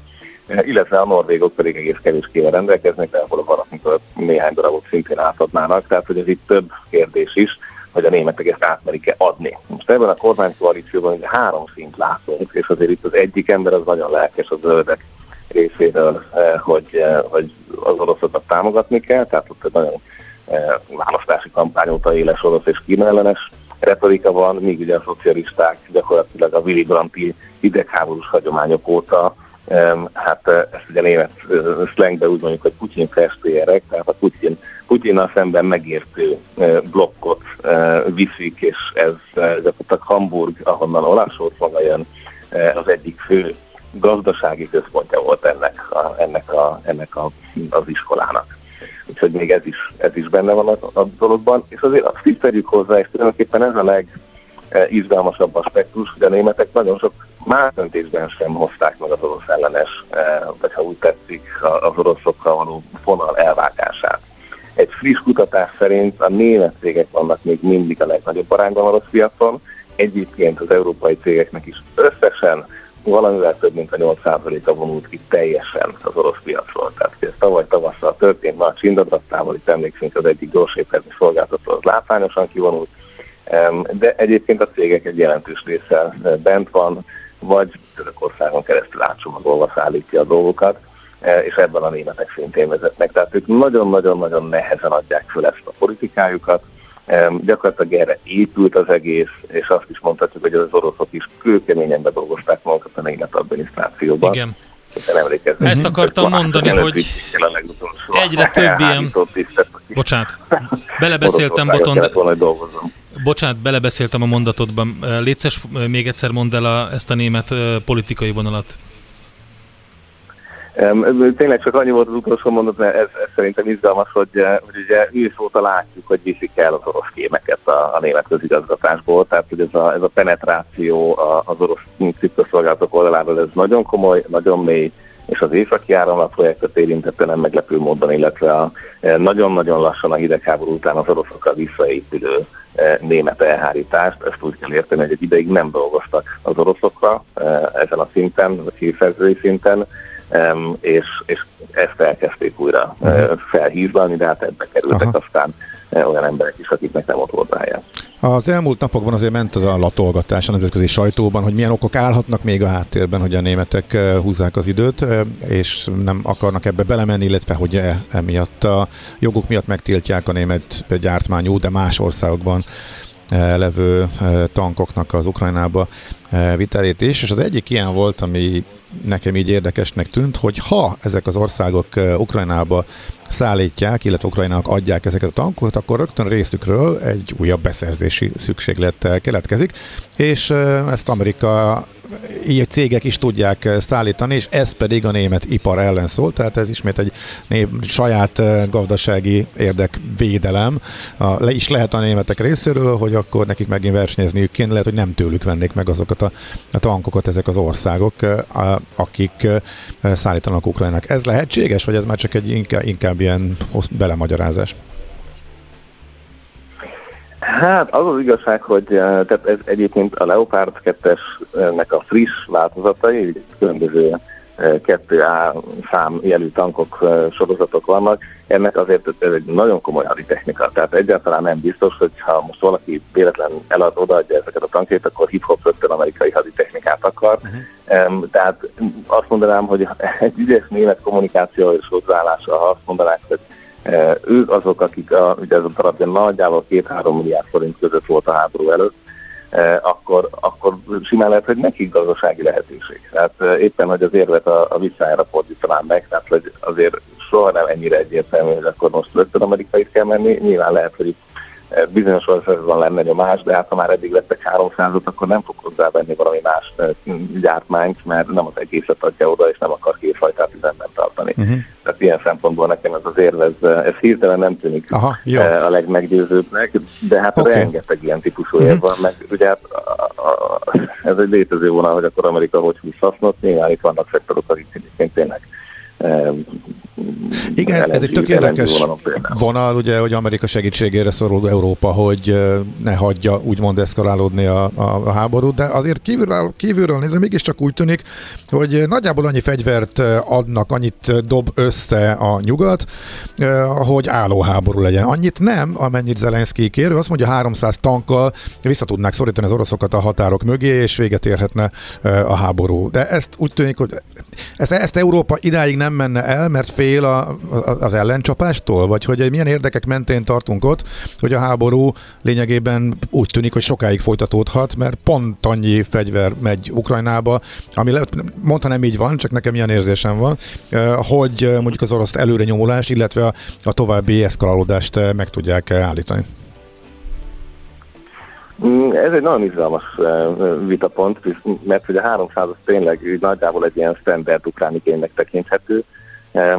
illetve a norvégok pedig egész kevéskével rendelkeznek, de ahol a valamikor néhány darabot szintén átadnának, tehát hogy ez itt több kérdés is, hogy a németek ezt átmerik-e adni. Most ebben a kormánykoalícióban ugye 3 szint látunk, és azért itt az egyik ember az nagyon lelkes a zöldek részéről, hogy az oroszokat támogatni kell, tehát ott nagyon választási kampány óta éles orosz és kínaellenes retorika van, míg ugye a szocialisták gyakorlatilag a Willy Brandt-i idegháborús hagyományok óta, hát ezt ugye német szlengben úgy mondjuk, hogy Putin festélyerek, tehát a Putinnal szemben megértő blokkot viszik, és ez gyakorlatilag Hamburg, ahonnan Olaf Scholz maga jön, az egyik fő gazdasági központja volt ennek az iskolának. Úgyhogy még ez is benne van a dologban, és azért azt is tegyük hozzá, és tulajdonképpen ez a legizgalmasabb aspektus, hogy a németek nagyon sok más döntésben sem hozták meg az orosz ellenes, vagy ha úgy tetszik, az oroszokkal való fonal elvágását. Egy friss kutatás szerint a német cégek vannak még mindig a legnagyobb arányban orosz piacon, egyébként az európai cégeknek is összesen valamivel több mint a 8%-a vonult ki teljesen az orosz piacról. Tehát ez tavaly tavasszal történt, nagy csindadattával, itt emlékszünk, az egyik gyorsépezmi szolgáltató az látványosan kivonult, de egyébként a cégek egy jelentős része bent van, vagy Törökországon keresztül átcsomagolva szállítja a dolgokat, és ebben a németek szintén vezetnek. Tehát ők nagyon-nagyon-nagyon nehezen adják föl ezt a politikájukat, gyakorlatilag erre épült az egész, és azt is mondhatjuk, hogy az oroszok is kőkeményen bedolgozták magukat a német adminisztrációban. Igen. Ezt akartam mondani, hogy egyre több ilyen... Bocsánat, belebeszéltem, belebeszéltem a mondatodban. Létszes, még egyszer mondd el ezt a német politikai vonalat. Tényleg csak annyi volt az utolsó mondat, mert ez szerintem izgalmas, hogy ugye ősz óta látjuk, hogy viszik el az orosz kémeket a német közigazgatásból, tehát hogy ez a penetráció az orosz titkosszolgálatok oldaláról, ez nagyon komoly, nagyon mély, és az északi áramlatprojektet érintette nem meglepő módon, illetve a nagyon-nagyon lassan a hidegháború után az oroszokkal visszaépülő német elhárítást. Ezt úgy kell érteni, hogy egy ideig nem dolgoztak az oroszokra ezen a szinten, a hírszerzői szinten, és ezt elkezdték újra felhízlalni, de hát ebbe kerültek aztán olyan emberek is, akiknek nem ott volt helye. Az elmúlt napokban azért ment az a latolgatás a nemzetközi sajtóban, hogy milyen okok állhatnak még a háttérben, hogy a németek húzzák az időt, és nem akarnak ebbe belemenni, illetve hogy emiatt a jogok miatt megtiltják a német gyártmányú, de más országokban levő tankoknak az Ukrajnába vitelét is, és az egyik ilyen volt, ami nekem így érdekesnek tűnt, hogy ha ezek az országok Ukrajnába szállítják, illetve Ukrajnának adják ezeket a tankokat, akkor rögtön részükről egy újabb beszerzési szükséglet keletkezik, és ezt Amerika ilyen cégek is tudják szállítani, és ez pedig a német ipar ellen szól, tehát ez ismét egy saját gazdasági érdekvédelem is lehet a németek részéről, hogy akkor nekik megint versenyezniük kéne, lehet, hogy nem tőlük vennék meg azokat a tankokat ezek az országok, akik szállítanak Ukrajnának. Ez lehetséges, vagy ez már csak egy inkább ilyen belemagyarázás? Hát az az igazság, hogy tehát ez egyébként a Leopard 2-esnek a friss változatai, különböző 2A szám jelű tankok, sorozatok vannak. Ennek azért ez egy nagyon komoly haditechnika, tehát egyáltalán nem biztos, hogy ha most valaki véletlen elad, odaadja ezeket a tankjait, akkor hip-hop rögtön amerikai haditechnikát akar. Tehát azt mondanám, hogy egy ügyes német kommunikáció és hozzáállása, ha azt mondanák, hogy ők azok, akik ugye ez a darabja nagyjából 2-3 milliárd forint között volt a háború előtt, akkor simán lehet, hogy nekik gazdasági lehetőség. Tehát éppen, hogy az érvet a visszájára fordítanám meg, tehát hogy azért soha nem ennyire egyértelmű, hogy akkor most rögtön amerikait kell menni. Nyilván lehet, hogy bizonyos országban lenne nyomás, de hát ha már eddig lettek 300-ot, akkor nem fog hozzávenni valami más gyártmányt, mert nem az egészet adja oda, és nem akar kétfajtát üzemben tartani. Tehát ilyen szempontból nekem ez az érv, ez hirtelen nem tűnik a legmeggyőzőbbnek, de hát rengeteg ilyen típusú érv van, meg ugye hát ez egy létező vonal, hogy akkor Amerika hogy húz hasznot, nyilván itt vannak szektorok, akik tényleg igen, ez egy tök érdekes vonal, ugye, hogy Amerika segítségére szorul Európa, hogy ne hagyja úgymond eszkalálódni a háborút, de azért kívülről nézve mégiscsak úgy tűnik, hogy nagyjából annyi fegyvert adnak, annyit dob össze a nyugat, hogy állóháború legyen. Annyit nem, amennyit Zelenszky kér, azt mondja, 300 tankkal vissza tudnák szorítani az oroszokat a határok mögé, és véget érhetne a háború. De ezt úgy tűnik, hogy ezt Európa idáig nem menne el, mert fél az ellencsapástól? Vagy hogy milyen érdekek mentén tartunk ott, hogy a háború lényegében úgy tűnik, hogy sokáig folytatódhat, mert pont annyi fegyver megy Ukrajnába, ami mondta nem így van, csak nekem ilyen érzésem van, hogy mondjuk az orosz előrenyomulás, illetve a további eszkalálódást meg tudják állítani. Ez egy nagyon izgalmas vitapont, mert ugye a 300 az tényleg nagyjából egy ilyen standard ukrán igénynek tekinthető,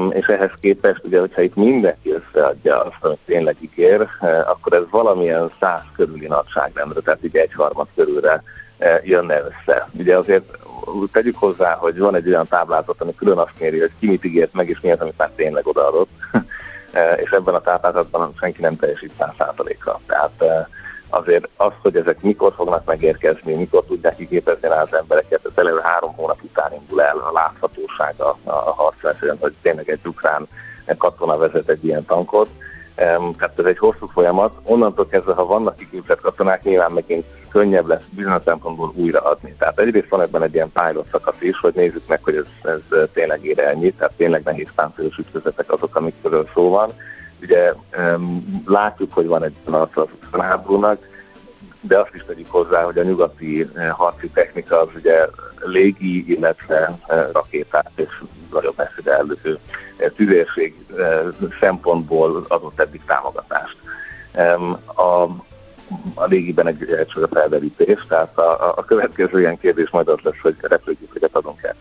és ehhez képest, ugye, hogyha itt mindenki összeadja azt, amit tényleg ígér, akkor ez valamilyen 100 körüli nagyságrendre, tehát ugye 1/3 körülre jönne össze. Ugye azért tegyük hozzá, hogy van egy olyan táblázat, ami külön azt méri, hogy ki mit ígért meg, és mi az, amit már tényleg odaadott, és ebben a táblázatban senki nem teljesít 100%-ra. Tehát azért az, hogy ezek mikor fognak megérkezni, mikor tudják kiképezni rá az embereket, ez előre 3 hónap után indul el a láthatósága a harcversenyen, hogy tényleg egy ukrán katona vezet egy ilyen tankot. Tehát ez egy hosszú folyamat. Onnantól kezdve, ha vannak kiképzett katonák, nyilván megint könnyebb lesz bizonyos szempontból újraadni. Tehát egyrészt van ebben egy ilyen pilot szakasz is, hogy nézzük meg, hogy ez tényleg ér ennyit, tehát tényleg nehéz páncélos ütközetek azok, amikről szó van. Ugye látjuk, hogy van egy háborúnak, de azt is tegyük hozzá, hogy a nyugati harci technika az ugye légi, illetve rakétát és nagyon messzire előző tüzérség szempontból adott eddig támogatást. A légiben egy egység a felderítés, tehát a következő ilyen kérdés majd az lesz, hogy repülőgépeket adunk-e.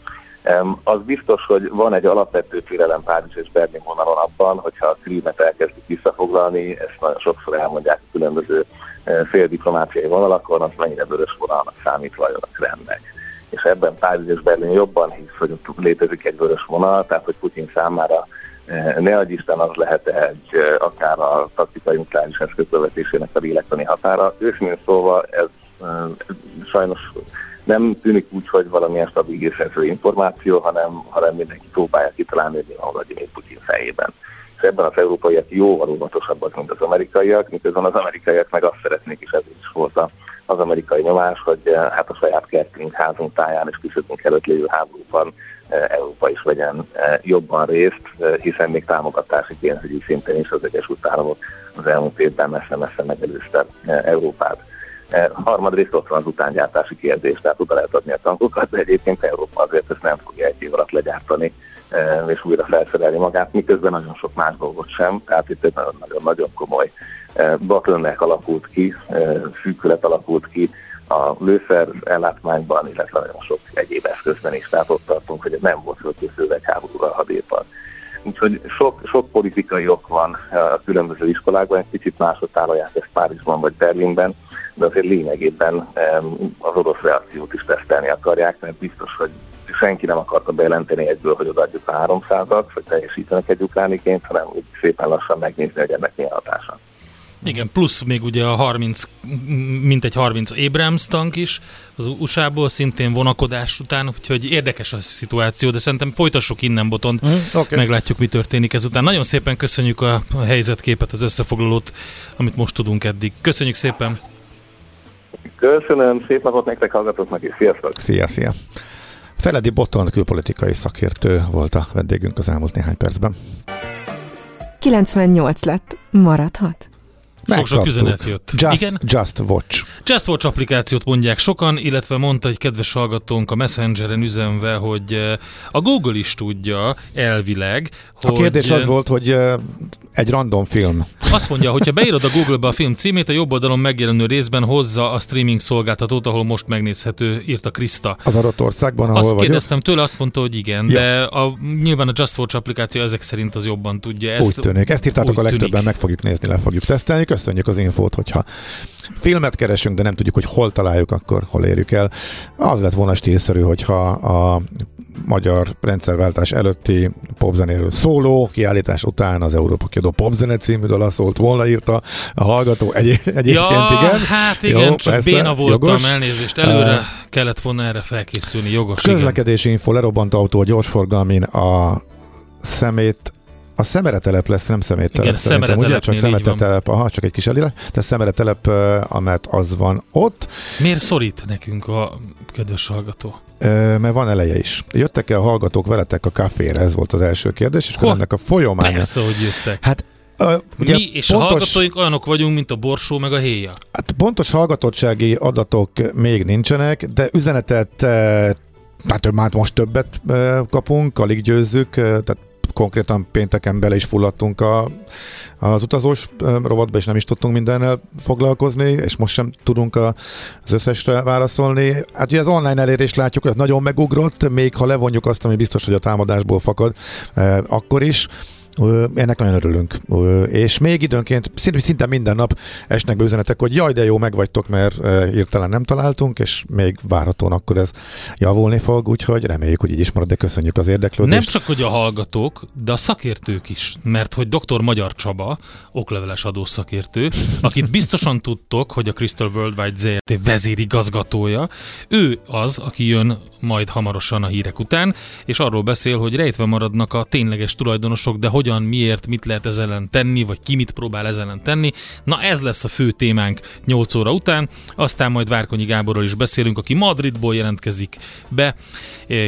Az biztos, hogy van egy alapvető félelem Párizs és Berlin vonalon abban, hogyha a Krímet elkezdik visszafoglalni, ezt nagyon sokszor elmondják a különböző féldiplomáciai vonalakon, az mennyire vörös vonalnak számít vajon a Kremnek. és ebben Párizs és Berlin jobban hisz, hogy létezik egy vörös vonal, tehát hogy Putin számára ne adj Isten, az lehet egy akár a taktikai nukleáris eszközbevetésének a lélektani határa. Őszintén szóval ez sajnos nem tűnik úgy, hogy valamilyen stabil és eső információ, hanem mindenki próbálja kitalálni, hogy mi van Vladimir Putin fejében. És ebben az európaiak jóval óvatosabbak, mint az amerikaiak, miközben az amerikaiak meg azt szeretnék, és ez is volt az amerikai nyomás, hogy hát a saját kertünk, házunk táján és küszöbünk előtt lévő háborúban Európa is vegyen jobban részt, hiszen még támogatási pénzügyi szinten is az Egyesült Államok az elmúlt évben messze-messze megelőzte Európát. Harmadrészt ott van az utángyártási kérdés, tehát oda lehet adni a tankokat, de egyébként Európa azért ezt nem fogja egy év alatt legyártani és újra felszerelni magát, miközben nagyon sok más dolgot sem, tehát itt egy nagyon-nagyon komoly bottleneck alakult ki, szűkület alakult ki a lőszer ellátmányban, illetve nagyon sok egyéb eszközben is, tehát ott tartunk, hogy nem volt fölkészülve egy háborúra a hadépan. Úgyhogy sok politikai ok van a különböző iskolákban, egy kicsit másodtálolják ezt Párizsban vagy Berlinben, de azért lényegében az orosz reakciót is tesztelni akarják, mert biztos, hogy senki nem akarta bejelenteni egyből, hogy odaadjuk a 300-at, hogy teljesítenek egy ukrániként, hanem úgy szépen lassan megnézni, hogy ennek milyen hatása. Igen, plusz még ugye a mintegy 30 Abrams tank is az USA-ból szintén vonakodás után, úgyhogy érdekes a szituáció, de szerintem folytassuk innen, Botond, okay. Meglátjuk, mi történik ezután. Nagyon szépen köszönjük a helyzetképet, az összefoglalót, amit most tudunk eddig. Köszönjük szépen! Köszönöm, szép napot nektek, hallgatóknak is, sziasztok! Szia! Feledi Botond külpolitikai szakértő volt a vendégünk az elmúlt néhány percben. 98 lett, maradhat. Sok-sok üzenet jött. Just Watch. Just Watch applikációt mondják sokan, illetve mondta egy kedves hallgatónk a Messengeren üzenve, hogy a Google is tudja elvileg, hogy... A kérdés az volt, hogy egy random film. Azt mondja, hogyha beírod a Google-be a film címét, a jobb oldalon megjelenő részben hozza a streaming szolgáltatót, ahol most megnézhető, írta Kriszta. Az adott országban, ahol vagyok. Azt kérdeztem tőle, azt mondta, hogy igen, ja. De nyilván a Just Watch applikáció ezek szerint az jobban tudja. Ezt, úgy tűnik. Ezt írtátok a legtöbben, tűnik. Meg fogjuk nézni, le fogjuk tesztelni. Köszönjük az infót, hogyha filmet keresünk, de nem tudjuk, hogy hol találjuk, akkor hol érjük el. Az lett volna stílszerű, hogyha a magyar rendszerváltás előtti popzenéről szóló kiállítás után az Európa Kiadó Popzene című dala szólt volna, írta a hallgató egyébként, igen. Hát igen, jó, csak persze, béna voltam, jogos. Elnézést, előre kellett volna erre felkészülni, jogos. Közlekedési info, lerobbant autó a gyorsforgalmin, a Szemeretelep lesz, nem Szeméttelep. Igen, Szemeretelepnél így van. Szemeretelep, csak egy kis elírás. Tehát Szemeretelep, amelyet az van ott. Miért szorít nekünk a kedves hallgató? Mert van eleje is. Jöttek-e a hallgatók veletek a kafére? Ez volt az első kérdés. És akkor ennek a folyamánya. Persze, hogy jöttek. Hát, ugye mi és pontos, a hallgatóink olyanok vagyunk, mint a borsó meg a héja. Hát pontos hallgatottsági adatok még nincsenek, de üzenetet, már most többet kapunk, alig győzzük, tehát konkrétan pénteken bele is fulladtunk az utazós rovatba, és nem is tudtunk mindennel foglalkozni, és most sem tudunk az összesre válaszolni. Hát ugye az online elérést látjuk, ez nagyon megugrott, még ha levonjuk azt, ami biztos, hogy a támadásból fakad, akkor is. Ennek nagyon örülünk. És még időnként szinte minden nap esnek be üzenetek, hogy jaj, de jó, megvagytok, mert hirtelen nem találtunk, és még várhatóan akkor ez javulni fog, úgyhogy reméljük, hogy így is marad, de köszönjük az érdeklődést. Nem csak, hogy a hallgatók, de a szakértők is, mert hogy dr. Magyar Csaba, okleveles adószakértő, akit biztosan tudtok, hogy a Crystal Worldwide ZRT vezérigazgatója, ő az, aki jön majd hamarosan a hírek után, és arról beszél, hogy rejtve maradnak a tényleges tulajdonosok, de hogyan, miért, mit lehet ez ellen tenni, vagy ki mit próbál ez ellen tenni. Na ez lesz a fő témánk 8 óra után, aztán majd Várkonyi Gáborral is beszélünk, aki Madridból jelentkezik be.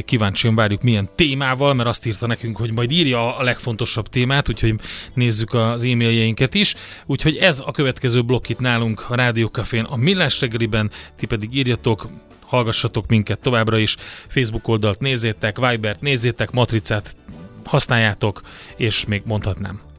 Kíváncsian várjuk milyen témával, mert azt írta nekünk, hogy majd írja a legfontosabb témát, úgyhogy nézzük az e-mailjeinket is. Úgyhogy ez a következő blokk itt nálunk a Rádió Cafén, a Millás reggeliben, ti pedig írjatok, hallgassatok minket továbbra is, Facebook oldalt nézzétek, Vibert nézzétek, Matricát használjátok, és még mondhatnám.